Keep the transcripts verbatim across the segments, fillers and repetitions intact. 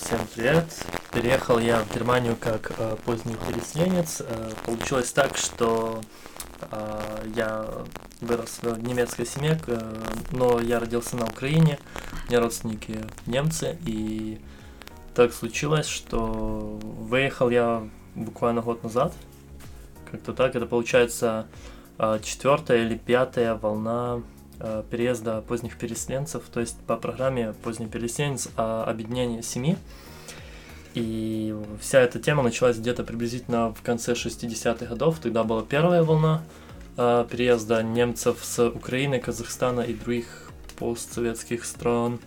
Всем привет! Переехал я в Германию как поздний переселенец. Получилось так, что я вырос в немецкой семье, но я родился на Украине, у меня родственники немцы, и так случилось, что выехал я буквально год назад. Как-то так, это получается четвертая или пятая волна переезда поздних переселенцев, то есть по программе «Поздний переселенец» объединение семьи. И вся эта тема началась где-то приблизительно в конце шестидесятых годов. Тогда была первая волна переезда немцев с Украины, Казахстана и других постсоветских стран.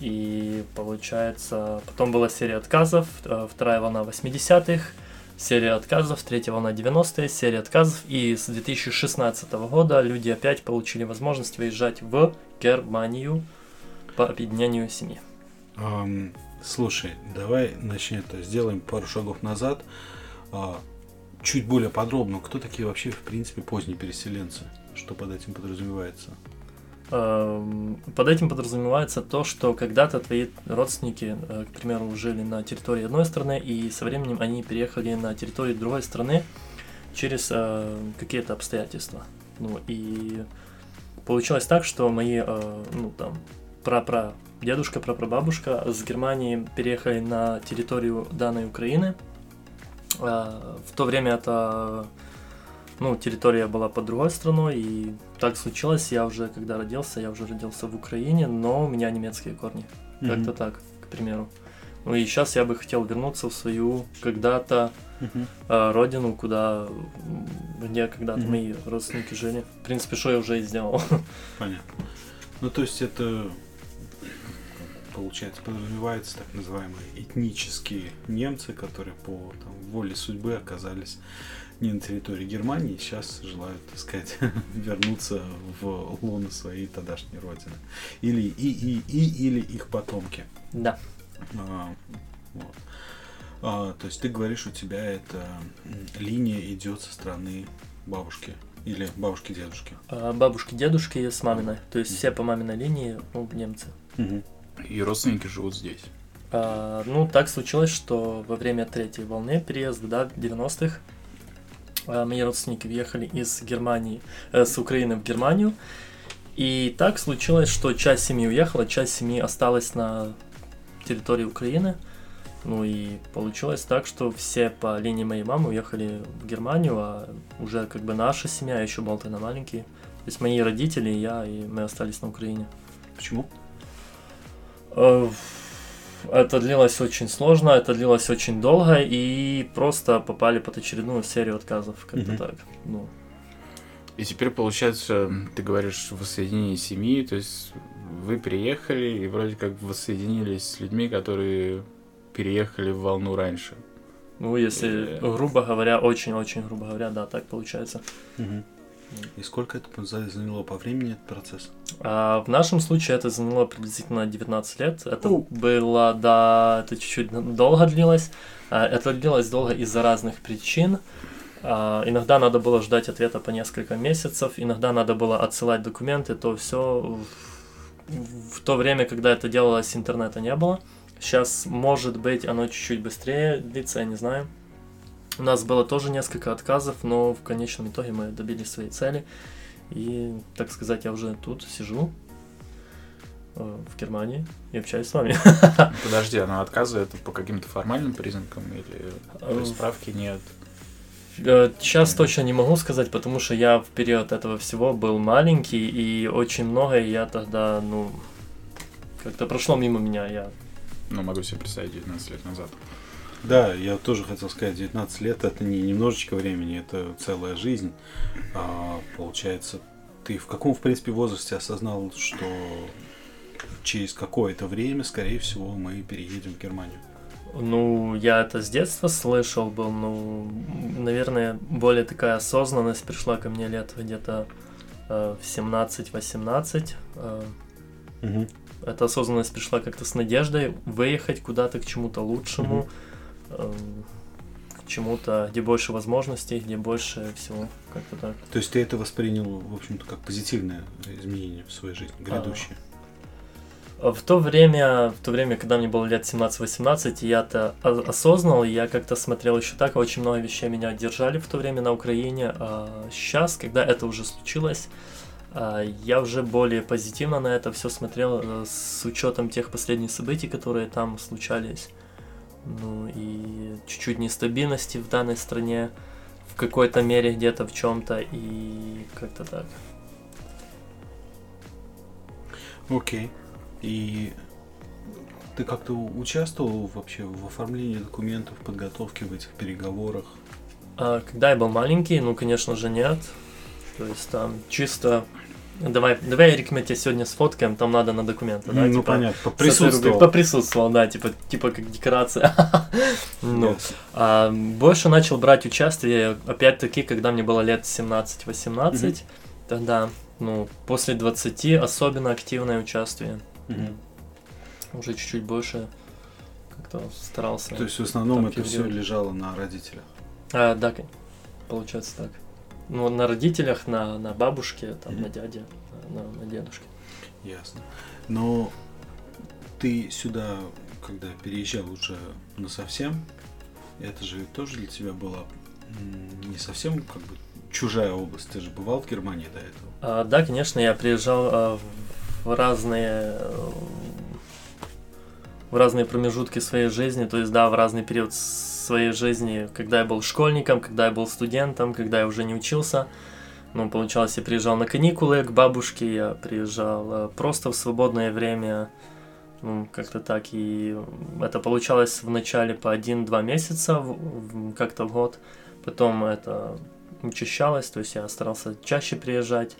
И получается, потом была серия отказов, вторая волна восьмидесятых, серия отказов, третья волна девяностые, серия отказов, и с две тысячи шестнадцатого года люди опять получили возможность выезжать в Германию по объединению семьи. Um, слушай, давай начнем, то сделаем пару шагов назад, uh, чуть более подробно, кто такие вообще в принципе поздние переселенцы, что под этим подразумевается? Uh, под этим подразумевается то, что когда-то твои родственники, uh, к примеру, жили на территории одной страны, и со временем они переехали на территорию другой страны через uh, какие-то обстоятельства. Ну, и получилось так, что мои uh, ну, там, прапрадедушка, прапрабабушка с Германии переехали на территорию данной Украины. Uh, в то время это... Ну, территория была под другой страной, и так случилось, я уже, когда родился, я уже родился в Украине, но у меня немецкие корни, mm-hmm. как-то так, к примеру. Ну и сейчас я бы хотел вернуться в свою когда-то mm-hmm. э, родину, куда, где когда-то mm-hmm. мои родственники жили. В принципе, что я уже и сделал. Понятно. Ну, то есть это, получается, подразумеваются так называемые этнические немцы, которые по там, воле судьбы оказались... не на территории Германии, сейчас желают, так сказать, вернуться в лоно своей тогдашней родины. Или и, и, и, или их потомки. Да. А, вот. а, то есть ты говоришь, у тебя эта линия идет со стороны бабушки или бабушки-дедушки? А, бабушки-дедушки с маминой. То есть mm-hmm. все по маминой линии, ну, немцы. Mm-hmm. И родственники живут здесь. А, ну, так случилось, что во время третьей волны переезда, да, девяностых, мои родственники въехали из Германии, э, с Украины в Германию. И так случилось, что часть семьи уехала, часть семьи осталась на территории Украины. Ну и получилось так, что все по линии моей мамы уехали в Германию, а уже как бы наша семья, еще был тогда маленький. То есть мои родители, я и мы остались на Украине. Почему? Э, Это длилось очень сложно, это длилось очень долго, и просто попали под очередную серию отказов, как-то mm-hmm. так. Ну. И теперь, получается, ты говоришь, воссоединение семьи, то есть вы приехали и вроде как воссоединились с людьми, которые переехали в волну раньше. Ну, если, и... грубо говоря, очень-очень грубо говоря, да, так получается. Mm-hmm. И сколько это заняло по времени, этот процесс? А, в нашем случае это заняло приблизительно девятнадцать лет. Это У. было, да, это чуть-чуть долго длилось. А, это длилось долго из-за разных причин. А, иногда надо было ждать ответа по несколько месяцев, иногда надо было отсылать документы, то все в, в то время, когда это делалось, интернета не было. Сейчас, может быть, оно чуть-чуть быстрее длится, я не знаю. У нас было тоже несколько отказов, но в конечном итоге мы добились своей цели. И, так сказать, я уже тут сижу, в Германии, и общаюсь с вами. Подожди, а отказы это по каким-то формальным признакам или справки нет? Сейчас точно не могу сказать, потому что я в период этого всего был маленький, и очень многое я тогда, ну, как-то прошло мимо меня. Я... Ну, могу себе представить девятнадцать лет назад. Да, я тоже хотел сказать, девятнадцать лет это не немножечко времени, это целая жизнь. А, получается, ты в каком, в принципе, возрасте осознал, что через какое-то время, скорее всего, мы переедем в Германию? Ну, я это с детства слышал, был, ну, наверное, более такая осознанность пришла ко мне лет где-то э, в семнадцать-восемнадцать. Э, угу. Эта осознанность пришла как-то с надеждой выехать куда-то к чему-то лучшему. Угу. к чему-то, где больше возможностей, где больше всего, как-то так. То есть ты это воспринял, в общем-то, как позитивное изменение в своей жизни, грядущее? А, В то время, в то время, когда мне было лет семнадцать-восемнадцать, я-то осознал, я как-то смотрел еще так, очень много вещей меня держали в то время на Украине. А сейчас, когда это уже случилось, я уже более позитивно на это все смотрел с учетом тех последних событий, которые там случались. Ну и чуть-чуть нестабильности в данной стране, в какой-то мере, где-то в чем-то, и как-то так. Окей. Okay. И ты как-то участвовал вообще в оформлении документов, в подготовке в этих переговорах? А, когда я был маленький, ну, конечно же, нет. То есть там чисто... Давай, давай, Эрик, мы тебя сегодня сфоткаем, там надо на документы, да? Ну, типа, понятно, поприсутствовал. Поприсутствовал, да, типа, типа как декорация. Ну, а, больше начал брать участие, опять-таки, когда мне было лет семнадцать-восемнадцать, mm-hmm. тогда, ну, после двадцати особенно активное участие. Mm-hmm. Уже чуть-чуть больше как-то старался. То есть в основном это все лежало на родителях? А, да, получается так. Ну, на родителях, на, на бабушке, там, mm-hmm. на дяде, на, на дедушке. Ясно. Но ты сюда, когда переезжал уже насовсем, это же тоже для тебя была не совсем как бы чужая область. Ты же бывал в Германии до этого? А, да, конечно, я приезжал а, в разные... в разные промежутки своей жизни, то есть, да, в разный период своей жизни, когда я был школьником, когда я был студентом, когда я уже не учился. Ну, получалось, я приезжал на каникулы к бабушке, я приезжал просто в свободное время, ну, как-то так, и это получалось вначале по один-два месяца, как-то в год, потом это учащалось, то есть я старался чаще приезжать,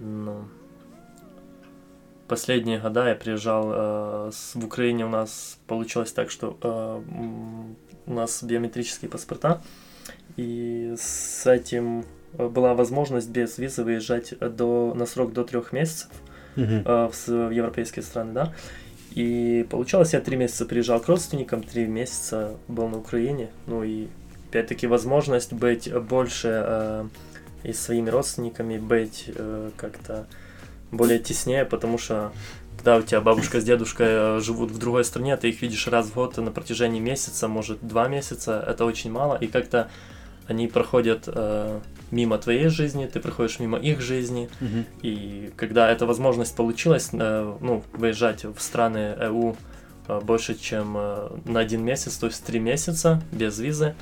ну... Последние года я приезжал э, с, в Украине, у нас получилось так, что э, у нас биометрические паспорта, и с этим была возможность без визы выезжать до, на срок до трех месяцев mm-hmm. э, в, в европейские страны, да. И получалось, я три месяца приезжал к родственникам, три месяца был на Украине, ну и опять-таки возможность быть больше э, и своими родственниками, быть э, как-то... более теснее, потому что когда у тебя бабушка с дедушкой живут в другой стране, ты их видишь раз в год на протяжении месяца, может два месяца, это очень мало, и как-то они проходят э, мимо твоей жизни, ты проходишь мимо их жизни, mm-hmm. и когда эта возможность получилась, э, ну, выезжать в страны Е У э, больше, чем э, на один месяц, то есть три месяца без визы,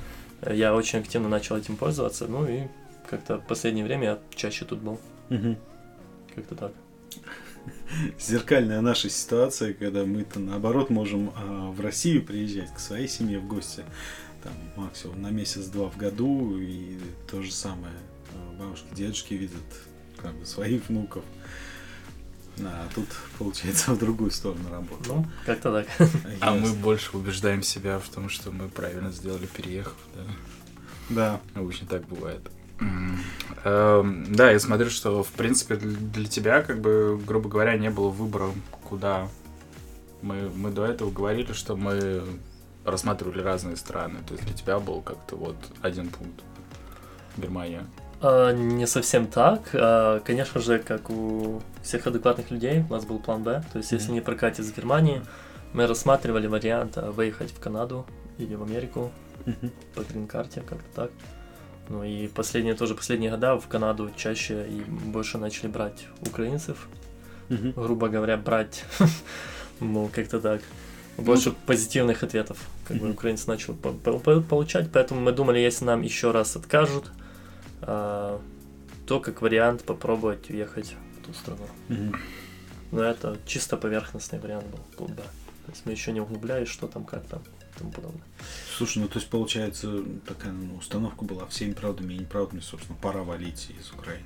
э, я очень активно начал этим пользоваться, ну и как-то в последнее время я чаще тут был. Mm-hmm. Как-то так. Зеркальная наша ситуация, когда мы-то наоборот можем а, в Россию приезжать к своей семье в гости, там максимум на месяц-два в году, и то же самое бабушки, дедушки видят как бы своих внуков, а тут получается в другую сторону работать. Ну, как-то так. А мы больше убеждаем себя в том, что мы правильно сделали, переехав, да? Да. Обычно так бывает. Mm. Uh, да, я смотрю, что, в принципе, для тебя, как бы, грубо говоря, не было выбора, куда. Мы, мы до этого говорили, что мы рассматривали разные страны. То есть для тебя был как-то вот один пункт — Германия. Uh, не совсем так. Uh, конечно же, как у всех адекватных людей, у нас был план Б. То есть mm-hmm. если не прокатит с Германии, мы рассматривали вариант выехать в Канаду или в Америку mm-hmm. по грин-карте, как-то так. Ну и последние, тоже последние года в Канаду чаще и больше начали брать украинцев, mm-hmm. грубо говоря, брать, мол, как-то так, больше mm-hmm. позитивных ответов, как mm-hmm. бы украинцы начали по- по- получать, поэтому мы думали, если нам еще раз откажут, а, то как вариант попробовать уехать в ту страну. Mm-hmm. Но это чисто поверхностный вариант был, да. То есть мы еще не углубляли, что там, как там. Подобное. Слушай, ну то есть получается такая, ну, установка была всеми правдами и неправдами, собственно, пора валить из Украины.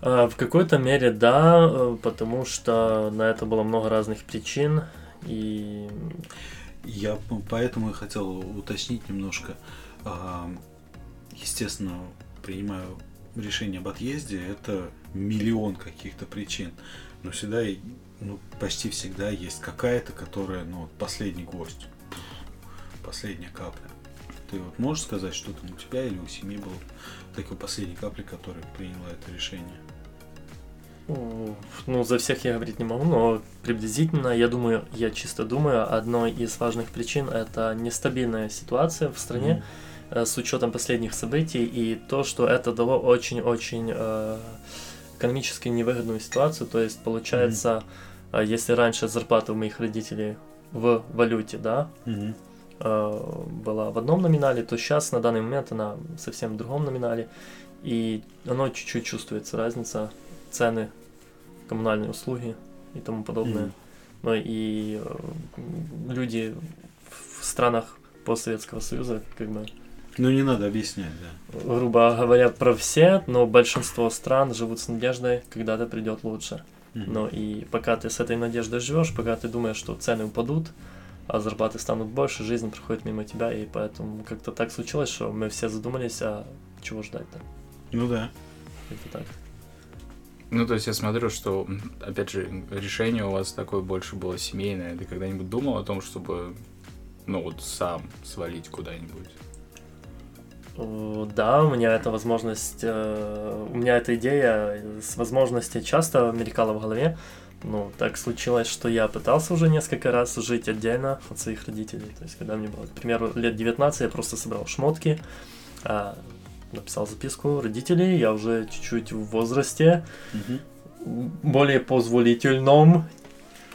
А, в какой-то мере да, потому что на это было много разных причин, и я поэтому и хотел уточнить немножко. Естественно, принимаю решение об отъезде, это миллион каких-то причин, но всегда, ну, почти всегда есть какая-то, которая, ну, последний гвоздь. Последняя капля. Ты вот можешь сказать, что там у тебя или у семьи было такой последней капли, которая приняла это решение? Ну, за всех я говорить не могу, но приблизительно, я думаю, я чисто думаю, одной из важных причин — это нестабильная ситуация в стране mm-hmm. с учетом последних событий, и то, что это дало очень-очень э, экономически невыгодную ситуацию. То есть, получается, mm-hmm. если раньше зарплата у моих родителей в валюте, да, mm-hmm. э, была в одном номинале, то сейчас, на данный момент, она совсем в другом номинале, и оно чуть-чуть чувствуется, разница цены, коммунальные услуги и тому подобное. Mm. Но и э, люди в странах постсоветского союза, как бы... Ну, не надо объяснять, да. Грубо говоря, про все, но большинство стран живут с надеждой, когда-то придет лучше. Mm. Но и пока ты с этой надеждой живешь, пока ты думаешь, что цены упадут, а зарплаты станут больше, жизнь проходит мимо тебя, и поэтому как-то так случилось, что мы все задумались, а чего ждать-то? Ну да. Это так. Ну, то есть я смотрю, что, опять же, решение у вас такое больше было семейное. Ты когда-нибудь думал о том, чтобы, ну, вот сам свалить куда-нибудь? Да, у меня эта возможность, у меня эта идея с возможностью часто мелькала в голове. Ну, так случилось, что я пытался уже несколько раз жить отдельно от своих родителей. То есть, когда мне было, к примеру, лет девятнадцать, я просто собрал шмотки, написал записку родителей, я уже чуть-чуть в возрасте, угу. более позволительном,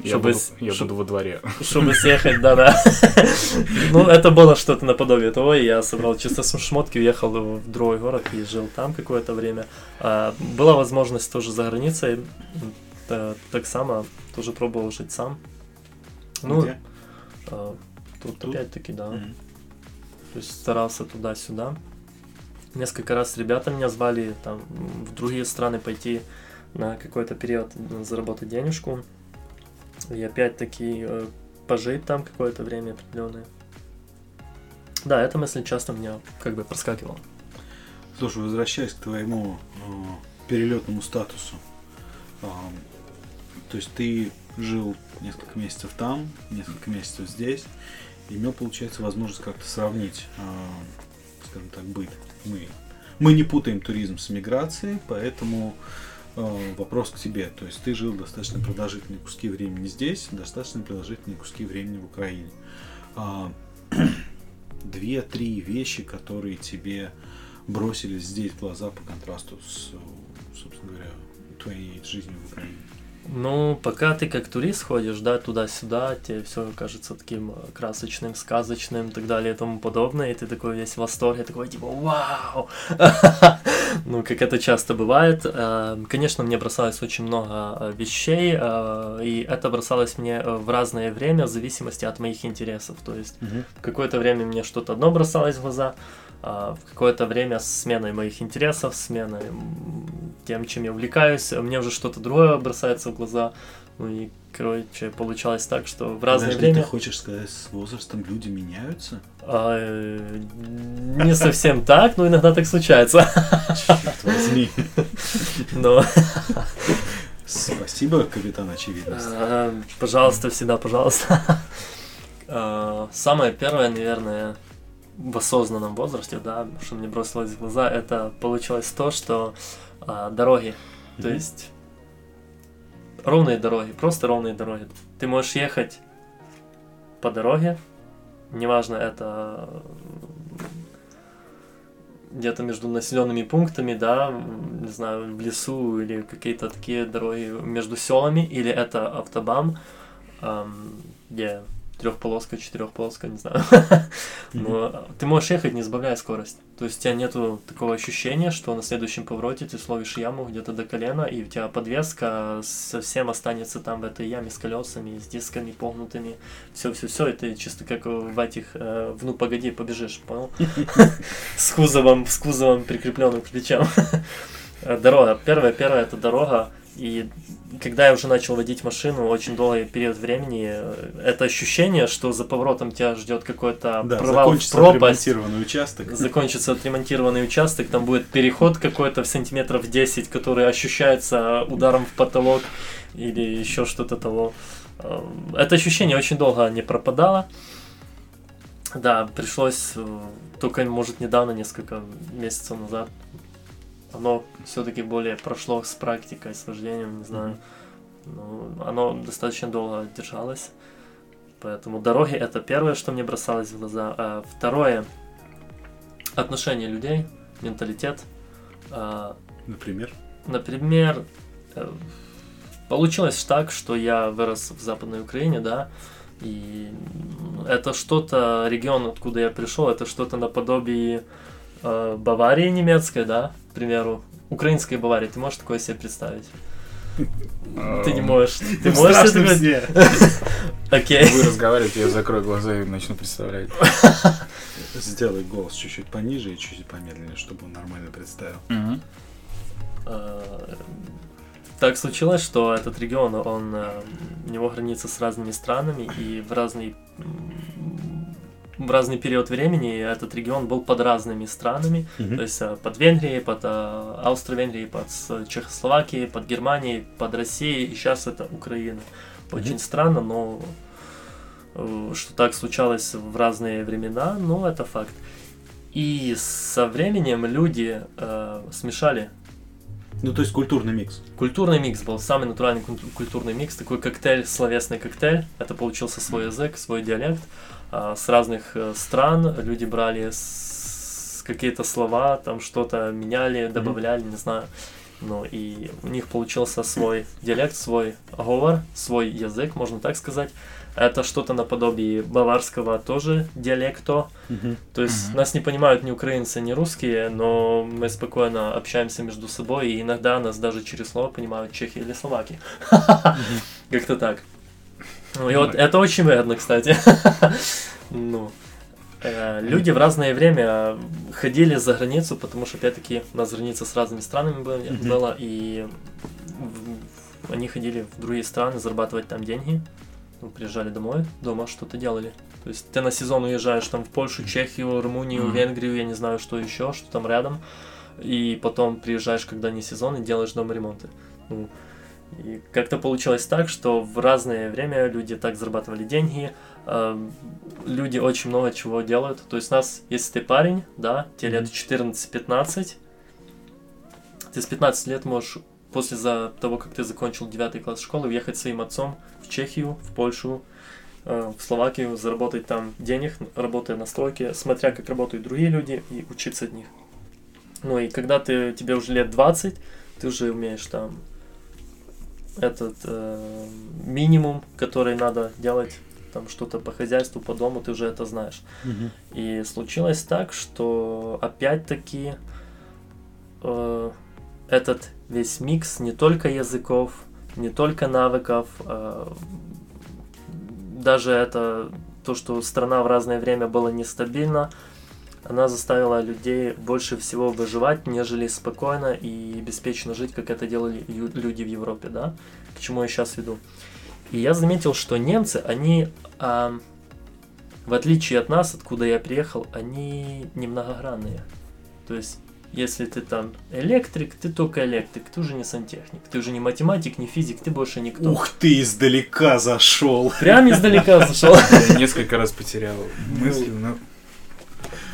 я чтобы... Буду, с... я чтобы... буду во дворе. Чтобы съехать, да-да. Ну, это было что-то наподобие того, я собрал чисто шмотки, уехал в другой город и жил там какое-то время. Была возможность тоже за границей, так само, тоже пробовал жить сам. Ну, тут опять-таки, да. То есть старался туда-сюда. Несколько раз ребята меня звали там в другие страны пойти на какой-то период заработать денежку. И опять-таки э, пожить там какое-то время определенное. Да, эта мысль часто меня как бы проскакивала. Слушай, возвращаясь к твоему э, перелетному статусу. Э, то есть ты жил несколько месяцев там, несколько месяцев здесь. И имел, получается, возможность как-то сравнить, э, скажем так, быт. Мы, мы не путаем туризм с миграцией, поэтому э, вопрос к тебе. То есть ты жил достаточно продолжительные куски времени здесь, достаточно продолжительные куски времени в Украине. А, две-три вещи, которые тебе бросились здесь в глаза по контрасту с, собственно говоря, твоей жизнью в Украине. Ну, пока ты как турист ходишь, да, туда-сюда, тебе все кажется таким красочным, сказочным и так далее и тому подобное, и ты такой весь в восторге, такой типа «Вау!» Ну, как это часто бывает. Конечно, мне бросалось очень много вещей, и это бросалось мне в разное время в зависимости от моих интересов. То есть mm-hmm. в какое-то время мне что-то одно бросалось в глаза, а в какое-то время с сменой моих интересов, сменой тем, чем я увлекаюсь, мне уже что-то другое бросается в глаза. Ну и, короче, получалось так, что в разное Подожди, время... Ты хочешь сказать, с возрастом люди меняются? А, не совсем так, но иногда так случается. Черт возьми. Спасибо, капитан очевидность. Пожалуйста, всегда пожалуйста. Самое первое, наверное... в осознанном возрасте, да, что мне бросилось в глаза, это получилось то, что а, дороги, mm-hmm. то есть ровные дороги, просто ровные дороги. Ты можешь ехать по дороге, неважно, это где-то между населенными пунктами, да, не знаю, в лесу или какие-то такие дороги между селами, или это автобан, эм, где... трехполоска, четырехполоска, не знаю. Mm-hmm. Но ты можешь ехать, не сбавляя скорость. То есть у тебя нету такого ощущения, что на следующем повороте ты словишь яму где-то до колена, и у тебя подвеска совсем останется там в этой яме с колесами, с дисками погнутыми, все-все-все, и ты чисто как в этих, э, ну погоди, побежишь, понял? С кузовом, с кузовом прикрепленным к плечам. Дорога. Первая-первая это дорога. И когда я уже начал водить машину, очень долгий период времени, это ощущение, что за поворотом тебя ждет какой-то да, провал в пропасть. Закончится отремонтированный участок. Закончится отремонтированный участок, там будет переход какой-то в сантиметров десять, который ощущается ударом в потолок или еще что-то того. Это ощущение очень долго не пропадало. Да, пришлось только, может, недавно, несколько месяцев назад оно все-таки более прошло с практикой, с вождением, не знаю. Mm-hmm. Но оно достаточно долго держалось. Поэтому дороги — это первое, что мне бросалось в глаза. А второе — отношение людей, менталитет. Например? Например, получилось так, что я вырос в Западной Украине, да, и это что-то, регион, откуда я пришел, это что-то наподобие Баварии немецкой, да, к примеру, украинской Баварии. Ты можешь такое себе представить? Ты не можешь. Ты можешь это мне? Окей. Вы разговариваете, я закрою глаза и начну представлять. Сделай голос чуть-чуть пониже и чуть-чуть помедленнее, чтобы он нормально представил. Так случилось, что этот регион, он, у него граница с разными странами, и в разный, в разный период времени этот регион был под разными странами, mm-hmm. то есть под Венгрией, под Австро-Венгрией, под Чехословакией, под Германией, под Россией, и сейчас это Украина. Очень mm-hmm. странно, но что так случалось в разные времена, но это факт. И со временем люди э, смешали. Ну, то есть культурный микс. Культурный микс был, самый натуральный культурный микс, такой коктейль, словесный коктейль. Это получился свой язык, свой диалект. С разных стран люди брали с... какие-то слова, там что-то меняли, добавляли, не знаю. Ну, и у них получился свой диалект, свой говор, свой язык, можно так сказать. Это что-то наподобие баварского тоже диалекта. Mm-hmm. То есть mm-hmm. нас не понимают ни украинцы, ни русские, но мы спокойно общаемся между собой, и иногда нас даже через слово понимают чехи или словаки. Mm-hmm. Как-то так. Ну, и mm-hmm. вот это очень верно, кстати. ну, э, люди в разное время ходили за границу, потому что, опять-таки, у нас граница с разными странами была, mm-hmm. и в, они ходили в другие страны зарабатывать там деньги. Приезжали домой, дома что-то делали. То есть ты на сезон уезжаешь там в Польшу, Чехию, Румынию, mm-hmm. Венгрию, я не знаю, что еще, что там рядом. И потом приезжаешь, когда не сезон, и делаешь дома ремонты. Ну, и как-то получилось так, что в разное время люди так зарабатывали деньги. Э, люди очень много чего делают. То есть у нас, если ты парень, да, тебе лет четырнадцать-пятнадцать, ты с пятнадцати лет можешь... После за того, как ты закончил девятый класс школы, уехать своим отцом в Чехию, в Польшу, э, в Словакию, заработать там денег, работая на стройке, смотря как работают другие люди, и учиться от них. Ну и когда ты, тебе уже лет двадцать, ты уже умеешь там этот э, минимум, который надо делать, там что-то по хозяйству, по дому, ты уже это знаешь. Mm-hmm. И случилось так, что опять-таки... Э, Этот весь микс не только языков, не только навыков, э, даже это то, что страна в разное время была нестабильна, она заставила людей больше всего выживать, нежели спокойно и беспечно жить, как это делали ю- люди в Европе, да? К чему я сейчас веду? И я заметил, что немцы, они, э, в отличие от нас, откуда я приехал, они немногогранные. То есть если ты там электрик, ты только электрик, ты уже не сантехник, ты уже не математик, не физик, ты больше никто. Ух ты, издалека зашел. Прям издалека зашел. Я несколько раз потерял мысли, но...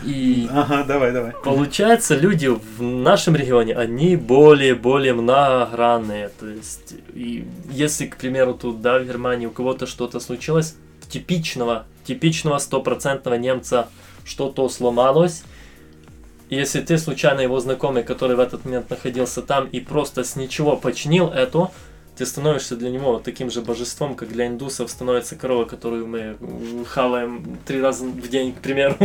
И ага, давай, давай. Получается, люди в нашем регионе, они более-более многогранные. То есть, и если, к примеру, тут, да, в Германии у кого-то что-то случилось, типичного, типичного стопроцентного немца что-то сломалось, если ты случайно его знакомый, который в этот момент находился там и просто с ничего починил это, ты становишься для него таким же божеством, как для индусов становится корова, которую мы хаваем три раза в день, к примеру.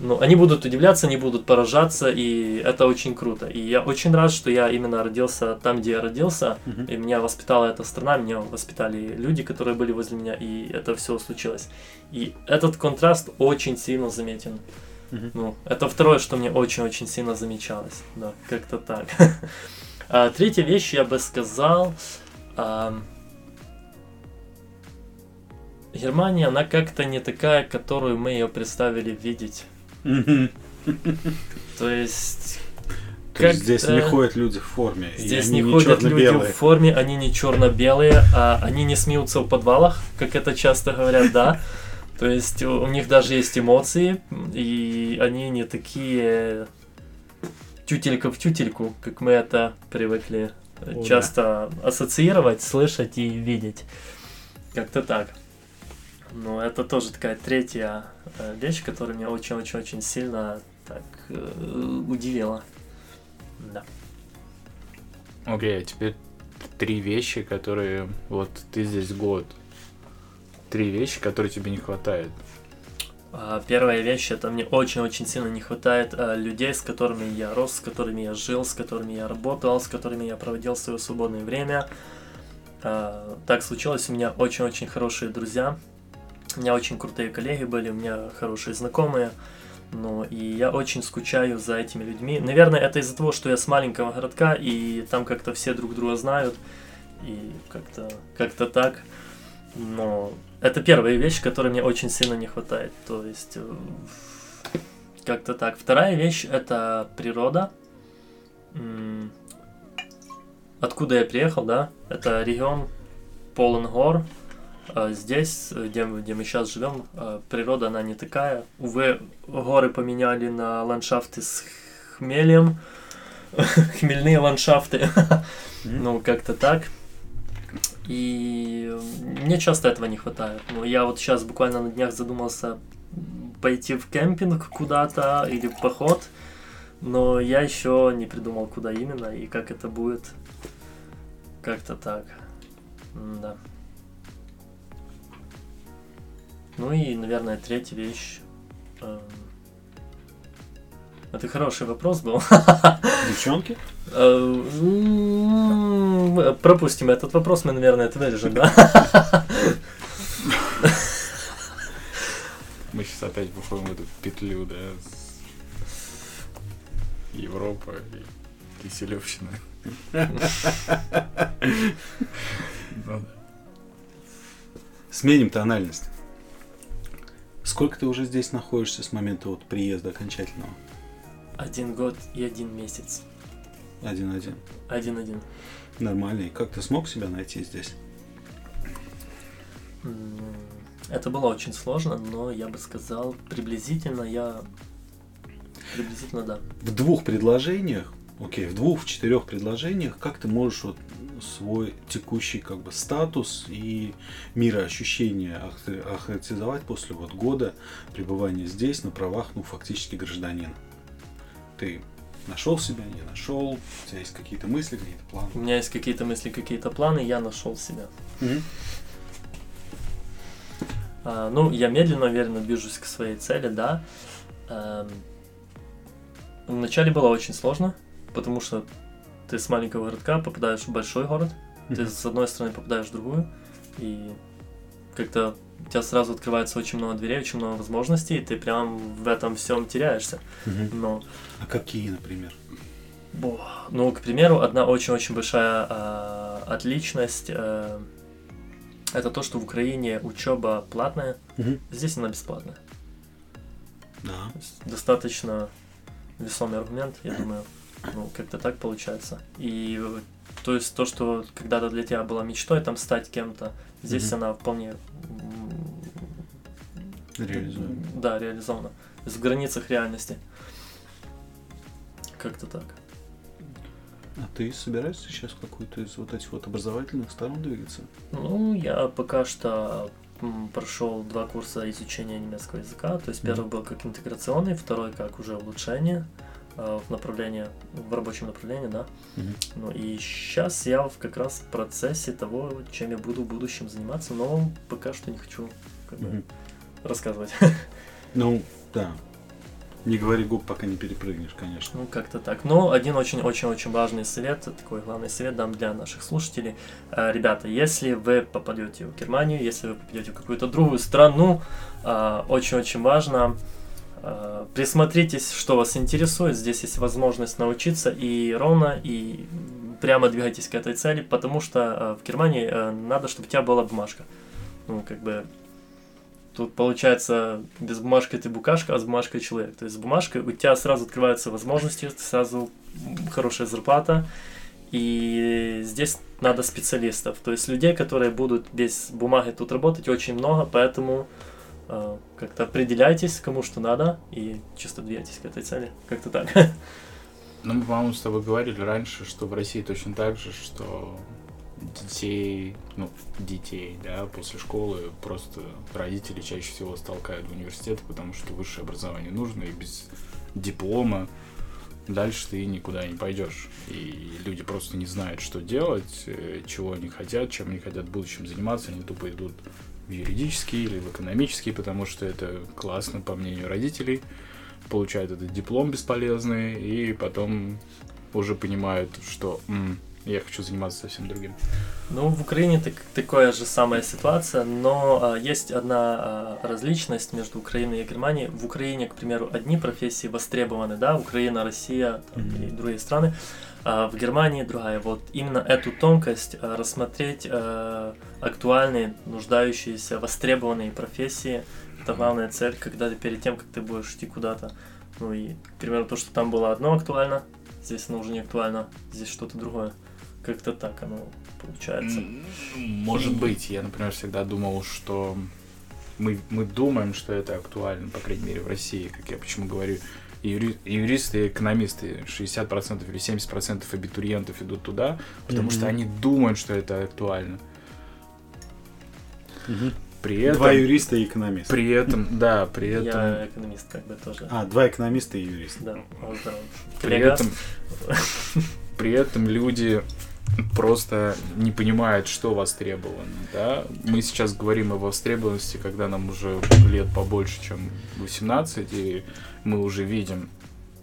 Но они будут удивляться, они будут поражаться, и это очень круто. И я очень рад, что я именно родился там, где я родился, mm-hmm. и меня воспитала эта страна, меня воспитали люди, которые были возле меня, и это все случилось. И этот контраст очень сильно заметен. Mm-hmm. Ну, это второе, что мне очень-очень сильно замечалось. Да, как-то так. а, третья вещь, я бы сказал, а, Германия, она как-то не такая, которую мы ее представили видеть. Mm-hmm. То есть... То как здесь это... не ходят люди в форме. Здесь не, не ходят люди в форме, они не черно-белые, а они не смеются в подвалах, как это часто говорят, да. То есть у них даже есть эмоции, и они не такие, тютелька в тютельку, как мы это привыкли О, часто да. ассоциировать, слышать и видеть. Как-то так. Но это тоже такая третья вещь, которая меня очень-очень-очень сильно так удивила. Да. Окей, okay, а теперь три вещи, которые... Вот ты здесь год. Три вещи, которые тебе не хватает. Первая вещь, это мне очень-очень сильно не хватает людей, с которыми я рос, с которыми я жил, с которыми я работал, с которыми я проводил свое свободное время. Так случилось, у меня очень-очень хорошие друзья, у меня очень крутые коллеги были, у меня хорошие знакомые. Ну, и я очень скучаю за этими людьми. Наверное, это из-за того, что я с маленького городка, и там как-то все друг друга знают, и как-то, как-то так. Но это первая вещь, которой мне очень сильно не хватает. То есть, как-то так. Вторая вещь — это природа. Откуда я приехал, да? Это регион Полонгор. Здесь, где, где мы сейчас живем, природа, она не такая. Увы, горы поменяли на ландшафты с хмелем. Хмельные ландшафты. Ну, как-то так. И мне часто этого не хватает. Ну, я вот сейчас буквально на днях задумался пойти в кемпинг куда-то или в поход. Но я еще не придумал, куда именно и как это будет. Как-то так. Да. Ну и, наверное, третья вещь. Это хороший вопрос был. Девчонки? Пропустим этот вопрос, мы, наверное, это вырежем, да? Мы сейчас опять выходим в эту петлю, да? Европа и Киселевщина. Сменим тональность. Сколько ты уже здесь находишься с момента вот приезда окончательного? Один год и один месяц. Один-один? Один-один. Нормально. И как ты смог себя найти здесь? Это было очень сложно, но я бы сказал, приблизительно я... Приблизительно, да. В двух предложениях, окей, в двух, в четырех предложениях, как ты можешь вот свой текущий как бы статус и мироощущение охарактеризовать после вот года пребывания здесь на правах, ну, фактически гражданина? Ты нашел себя, не нашел? У тебя есть какие-то мысли, какие-то планы? У меня есть какие-то мысли, какие-то планы, я нашел себя. Mm-hmm. А, ну, я медленно, уверенно движусь к своей цели, да. А, вначале было очень сложно, потому что ты с маленького городка попадаешь в большой город, mm-hmm. ты с одной стороны попадаешь в другую, и как-то у тебя сразу открывается очень много дверей, очень много возможностей, и ты прям в этом всем теряешься. Mm-hmm. Но... А какие, например? Ну, к примеру, одна очень-очень большая э, отличность э, это то, что в Украине учеба платная, mm-hmm. здесь она бесплатная. Да. Достаточно весомый аргумент, я думаю. Ну, как-то так получается. И то есть то, что когда-то для тебя была мечтой там стать кем-то, здесь mm-hmm. она вполне реализована. Да, реализована. В границах реальности. Как-то так. А ты собираешься сейчас в какую-то из вот этих вот образовательных сторон двигаться? Ну, я пока что прошел два курса изучения немецкого языка. То есть mm-hmm. первый был как интеграционный, второй как уже улучшение. В направлении, в рабочем направлении, да. Mm-hmm. Ну и сейчас я как раз в процессе того, чем я буду в будущем заниматься, но пока что не хочу как бы, mm-hmm. рассказывать. Ну, да. Не говори губ, пока не перепрыгнешь, конечно. Ну, как-то так. Но один очень-очень-очень важный совет, такой главный совет дам для наших слушателей. Ребята, если вы попадете в Германию, если вы попадете в какую-то другую страну, очень-очень важно... Присмотритесь, что вас интересует, здесь есть возможность научиться и ровно, и прямо двигайтесь к этой цели, потому что в Германии надо, чтобы у тебя была бумажка. Ну, как бы, тут получается, без бумажки ты букашка, а с бумажкой человек. То есть с бумажкой у тебя сразу открываются возможности, сразу хорошая зарплата, и здесь надо специалистов. То есть людей, которые будут без бумаги тут работать, очень много, поэтому... Как-то определяйтесь, кому что надо, и чисто двигайтесь к этой цели. Как-то так. Ну, мы, по-моему, с тобой говорили раньше, что в России точно так же, что детей, ну, детей, да, после школы просто родители чаще всего столкают в университет, потому что высшее образование нужно, и без диплома дальше ты никуда не пойдешь. И люди просто не знают, что делать, чего они хотят, чем они хотят в будущем заниматься, они тупо идут в юридический или в экономический, потому что это классно, по мнению родителей, получают этот диплом бесполезный, и потом уже понимают, что м-м, я хочу заниматься совсем другим. Ну, в Украине так, такая же самая ситуация, но а, есть одна а, различность между Украиной и Германией. В Украине, к примеру, одни профессии востребованы, да, Украина, Россия там, mm-hmm. и другие страны, а в Германии другая. Вот именно эту тонкость а, рассмотреть а, актуальные, нуждающиеся, востребованные профессии. Это главная цель, когда ты перед тем, как ты будешь идти куда-то. Ну и, к примеру, то, что там было одно актуально, здесь оно уже не актуально, здесь что-то другое. Как-то так оно получается. Может и... быть. Я, например, всегда думал, что мы, мы думаем, что это актуально, по крайней мере, в России, как я почему говорю. Юри... Юристы и экономисты, шестьдесят процентов или семьдесят процентов абитуриентов идут туда, потому mm-hmm. что они думают, что это актуально. Mm-hmm. При этом, два юриста и экономиста. При этом, да, при этом... Я экономист как бы тоже. А, два экономиста и юрист. Да, вот, да. При этом, при этом люди просто не понимают, что востребовано. Да? Мы сейчас говорим о востребованности, когда нам уже лет побольше, чем восемнадцать, и мы уже видим,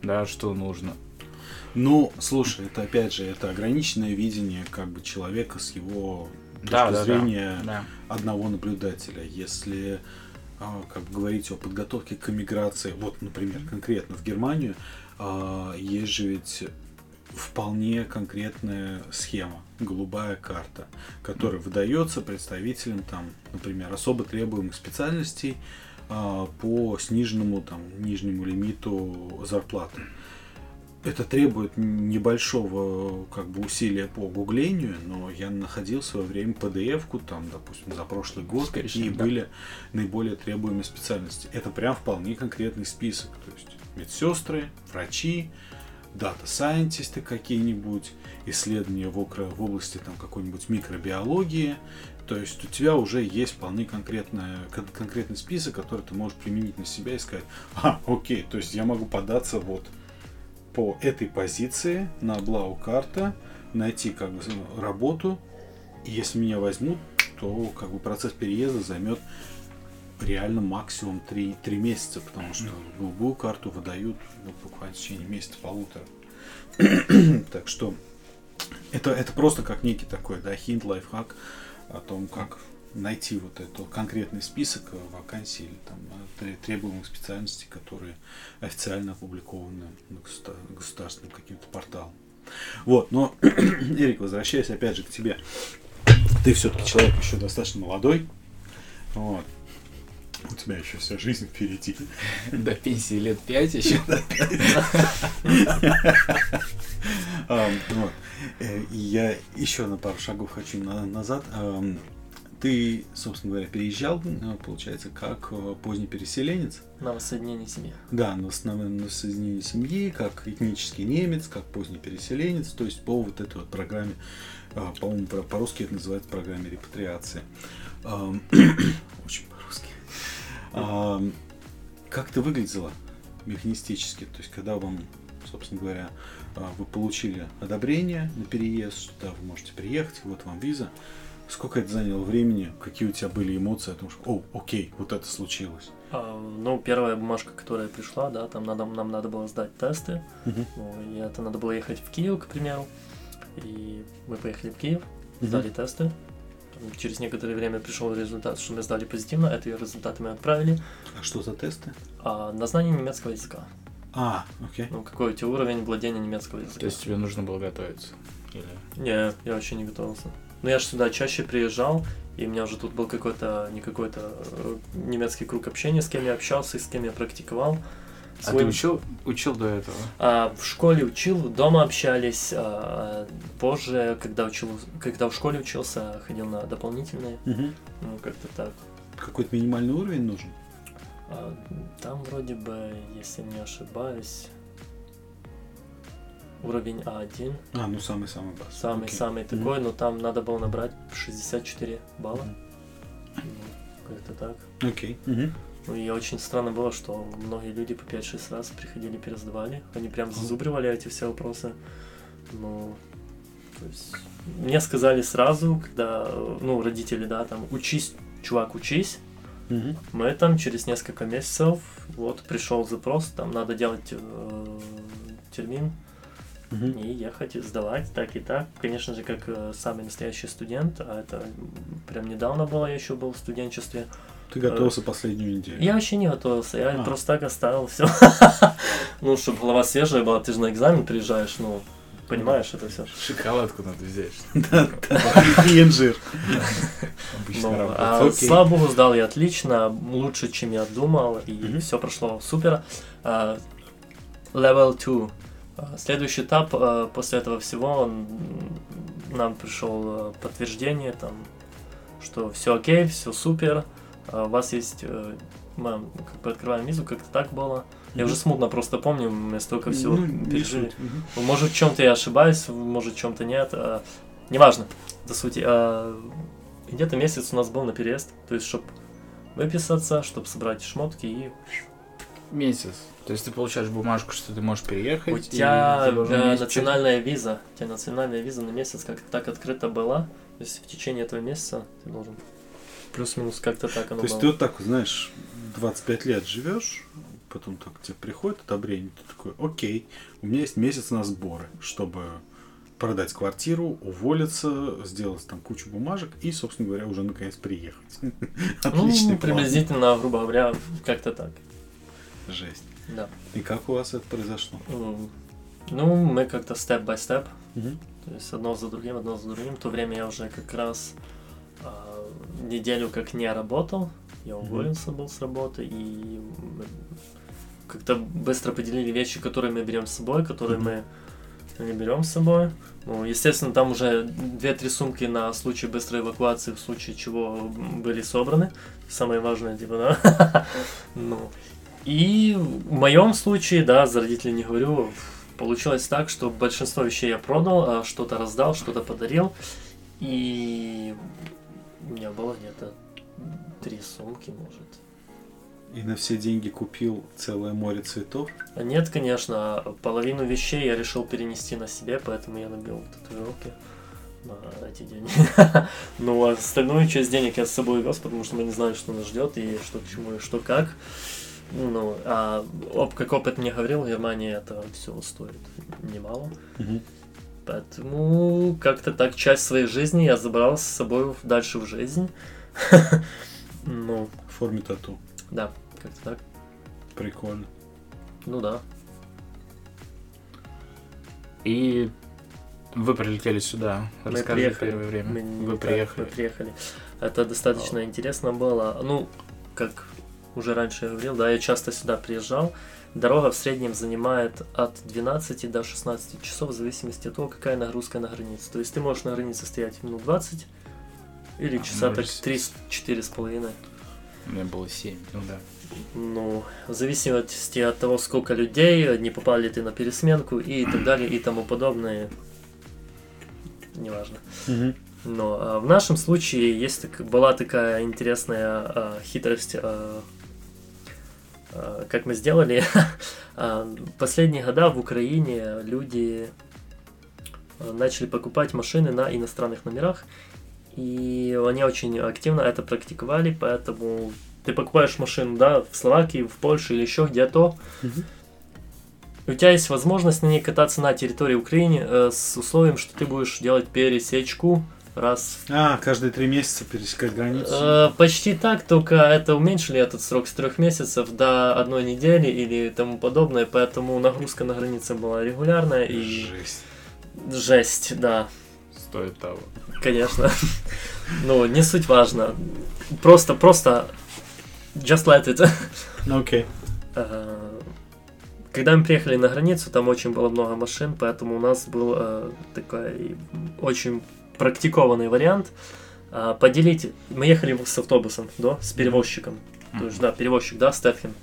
да, что нужно. Ну, слушай, это опять же, это ограниченное видение как бы человека с его... Точки да, да, зрения да. одного наблюдателя. Если как бы, говорить о подготовке к эмиграции, вот, например, конкретно в Германию, есть же ведь вполне конкретная схема, голубая карта, которая mm-hmm. выдается представителям, там, например, особо требуемых специальностей по сниженному там, нижнему лимиту зарплаты. Это требует небольшого как бы, усилия по гуглению, но я находил в свое время пи ди эф-ку, там, допустим, за прошлый год, Скорее какие да. были наиболее требуемые специальности. Это прям вполне конкретный список. То есть медсестры, врачи, дата-сайентисты какие-нибудь, исследования в области там, какой-нибудь микробиологии. То есть у тебя уже есть вполне конкретный, конкретный список, который ты можешь применить на себя и сказать, а, окей, то есть я могу податься вот по этой позиции на блау карта, найти как бы работу, и если меня возьмут, то как бы процесс переезда займет реально максимум три, три месяца, потому что голубую карту выдают вот, буквально в течение месяца-полутора. Так что это, это просто как некий такой да, хинт, лайфхак о том, как найти вот этот конкретный список вакансий или там, требуемых специальностей, которые официально опубликованы государственным каким-то порталом. Вот, но, Эрик, возвращаясь опять же к тебе, ты все-таки человек еще достаточно молодой, вот. У тебя еще вся жизнь впереди. До пенсии лет пять еще. Я еще на пару шагов хочу назад. Ты, собственно говоря, переезжал, получается, как поздний переселенец. На воссоединение семьи. Да, на воссоединение семьи, как этнический немец, как поздний переселенец. То есть по вот этой вот программе, по-моему, по-русски это называется программа репатриации. Очень по-русски. Как это выглядело механистически? То есть когда вам, собственно говоря, вы получили одобрение на переезд, что вы можете приехать, вот вам виза. Сколько это заняло времени? Какие у тебя были эмоции о том, что «О, окей, вот это случилось»? А, ну, первая бумажка, которая пришла, да, там надо, нам надо было сдать тесты. Uh-huh. Ну, и это надо было ехать в Киев, к примеру. И мы поехали в Киев, uh-huh. сдали тесты. Там, через некоторое время пришел результат, что мы сдали позитивно. Эти результаты мы отправили. А что за тесты? А, на знание немецкого языка. А, окей. Okay. Ну, какой у тебя уровень владения немецкого языка? То есть тебе нужно было готовиться? Или... Не, я вообще не готовился. Но я же сюда чаще приезжал, и у меня уже тут был какой-то, не какой-то немецкий круг общения, с кем я общался и с кем я практиковал. Свой... А ты учил, учил до этого? А, в школе учил, дома общались. А, позже, когда, учил, когда в школе учился, ходил на дополнительные. Угу. Ну, как-то так. Какой-то минимальный уровень нужен? А, там вроде бы, если не ошибаюсь... уровень А один. А, ну самый-самый базовый. Самый-самый okay. такой, mm-hmm. но там надо было набрать шестьдесят четыре балла. Mm-hmm. Ну, как-то так. Окей. Okay. Mm-hmm. Ну и очень странно было, что многие люди по пять-шесть раз приходили, пересдавали. Они прям зазубривали эти все вопросы. Ну, то есть... Мне сказали сразу, когда, ну, родители, да, там, учись, чувак, учись. Mm-hmm. Мы там через несколько месяцев, вот, пришел запрос, там, надо делать э, термин. Mm-hmm. И ехать, сдавать, так и так. Конечно же, как э, самый настоящий студент, а это прям недавно было, я еще был в студенчестве. Ты готовился э, последнюю неделю? Я вообще не готовился, я а. просто так оставил все. Ну, чтобы голова свежая была, ты же на экзамен приезжаешь, ну, понимаешь это все. Шоколадку надо взять. И инжир. Слава богу, сдал я отлично, лучше, чем я думал, и все прошло супер. левел два. Следующий этап, после этого всего, он, нам пришел подтверждение, там, что все окей, все супер, у вас есть, мы как бы открываем визу, как-то так было. Я mm-hmm. уже смутно просто помню, мы столько всего mm-hmm. пережили. Mm-hmm. Может, в чем-то я ошибаюсь, может, в чем-то нет, неважно, до сути. Где-то месяц у нас был на переезд, то есть, чтобы выписаться, чтобы собрать шмотки и... Месяц. То есть ты получаешь бумажку, что ты можешь переехать. У тебя э, национальная виза. У тебя национальная виза на месяц как-то так открыта была. То есть в течение этого месяца ты должен плюс-минус как-то так оно было. То есть было. Ты вот так, знаешь, двадцать пять лет живешь, потом так тебе приходит одобрение, ты такой, окей, у меня есть месяц на сборы, чтобы продать квартиру, уволиться, сделать там кучу бумажек и, собственно говоря, уже наконец приехать. Отличный план. Приблизительно, грубо говоря, как-то так. Жесть. Да. И как у вас это произошло? Ну, мы как-то степ-бай-степ, угу. то есть одно за другим, одно за другим. В то время я уже как раз а, неделю как не работал, я уволился угу. был с работы, и как-то быстро поделили вещи, которые мы берем с собой, которые угу. мы не берем с собой. Ну, естественно, там уже две-три сумки на случай быстрой эвакуации, в случае чего были собраны. Самое важное, типа, да. Ну. И в моем случае, да, за родителей не говорю, получилось так, что большинство вещей я продал, что-то раздал, что-то подарил, и у меня было где-то три сумки, может. И на все деньги купил целое море цветов? Нет, конечно, половину вещей я решил перенести на себе, поэтому я набил татуировки на эти деньги. Ну, а остальную часть денег я с собой вез, потому что мы не знали, что нас ждет, и что к чему, и что как. Ну, а оп, как опыт мне говорил, в Германии это все стоит немало. Mm-hmm. Поэтому как-то так часть своей жизни я забрал с собой дальше в жизнь. Ну, в форме тату. Да, как-то так. Прикольно. Ну да. И вы прилетели сюда. Расскажи первое время. Вы приехали. Мы приехали. Это достаточно интересно было. Ну, как... Уже раньше я говорил, да, я часто сюда приезжал. Дорога в среднем занимает от двенадцати до шестнадцати часов, в зависимости от того, какая нагрузка на границе. То есть ты можешь на границе стоять минут двадцать или а, часа так три-четыре с половиной. У меня было семь, ну да. Ну, в зависимости от того, сколько людей, не попали ли ты на пересменку и так далее, и тому подобное. Неважно. Угу. Но а, в нашем случае есть так, была такая интересная а, хитрость... А, как мы сделали, последние года в Украине люди начали покупать машины на иностранных номерах, и они очень активно это практиковали, поэтому ты покупаешь машину, да, в Словакии, в Польше или еще где-то, mm-hmm. у тебя есть возможность на ней кататься на территории Украины э, с условием, что ты будешь делать пересечку. Раз. А, каждые три месяца пересекать границу? Э, почти так, только это уменьшили этот срок с трех месяцев до одной недели или тому подобное, поэтому нагрузка на границе была регулярная и... Жесть. Жесть, да. Стоит того. Конечно. Ну, не суть важно. Просто, просто... Just let it. Окей. Когда мы приехали на границу, там очень было много машин, поэтому у нас был такой очень... практикованный вариант, а, поделить, мы ехали с автобусом, да, с перевозчиком, mm-hmm. то есть, да, перевозчик, да, Стэтхем,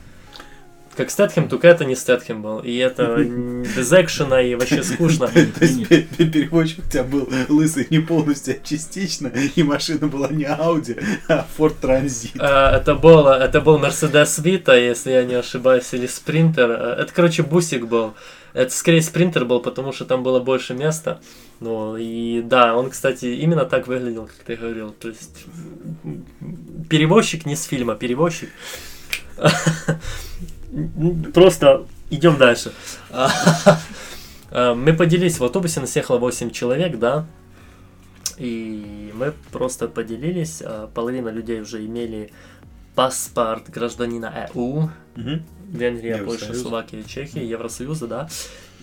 Как Стэтхэм, только это не Стэтхэм был. И это без экшена, и вообще скучно. То есть переводчик у тебя был лысый не полностью, а частично, и машина была не Audi, а Ford Transit. Это было, это был Mercedes Vito, если я не ошибаюсь, или Sprinter. Это, короче, бусик был. Это скорее Спринтер был, потому что там было больше места. Ну, и да, он, кстати, именно так выглядел, как ты говорил. То есть перевозчик не с фильма, перевозчик. Просто идем дальше. Мы поделились, в автобусе нас ехало восемь человек, да, и мы просто поделились. Половина людей уже имели паспорт гражданина Э У, угу. Венгрия, Польша, Словакия, Чехия, Евросоюза, да.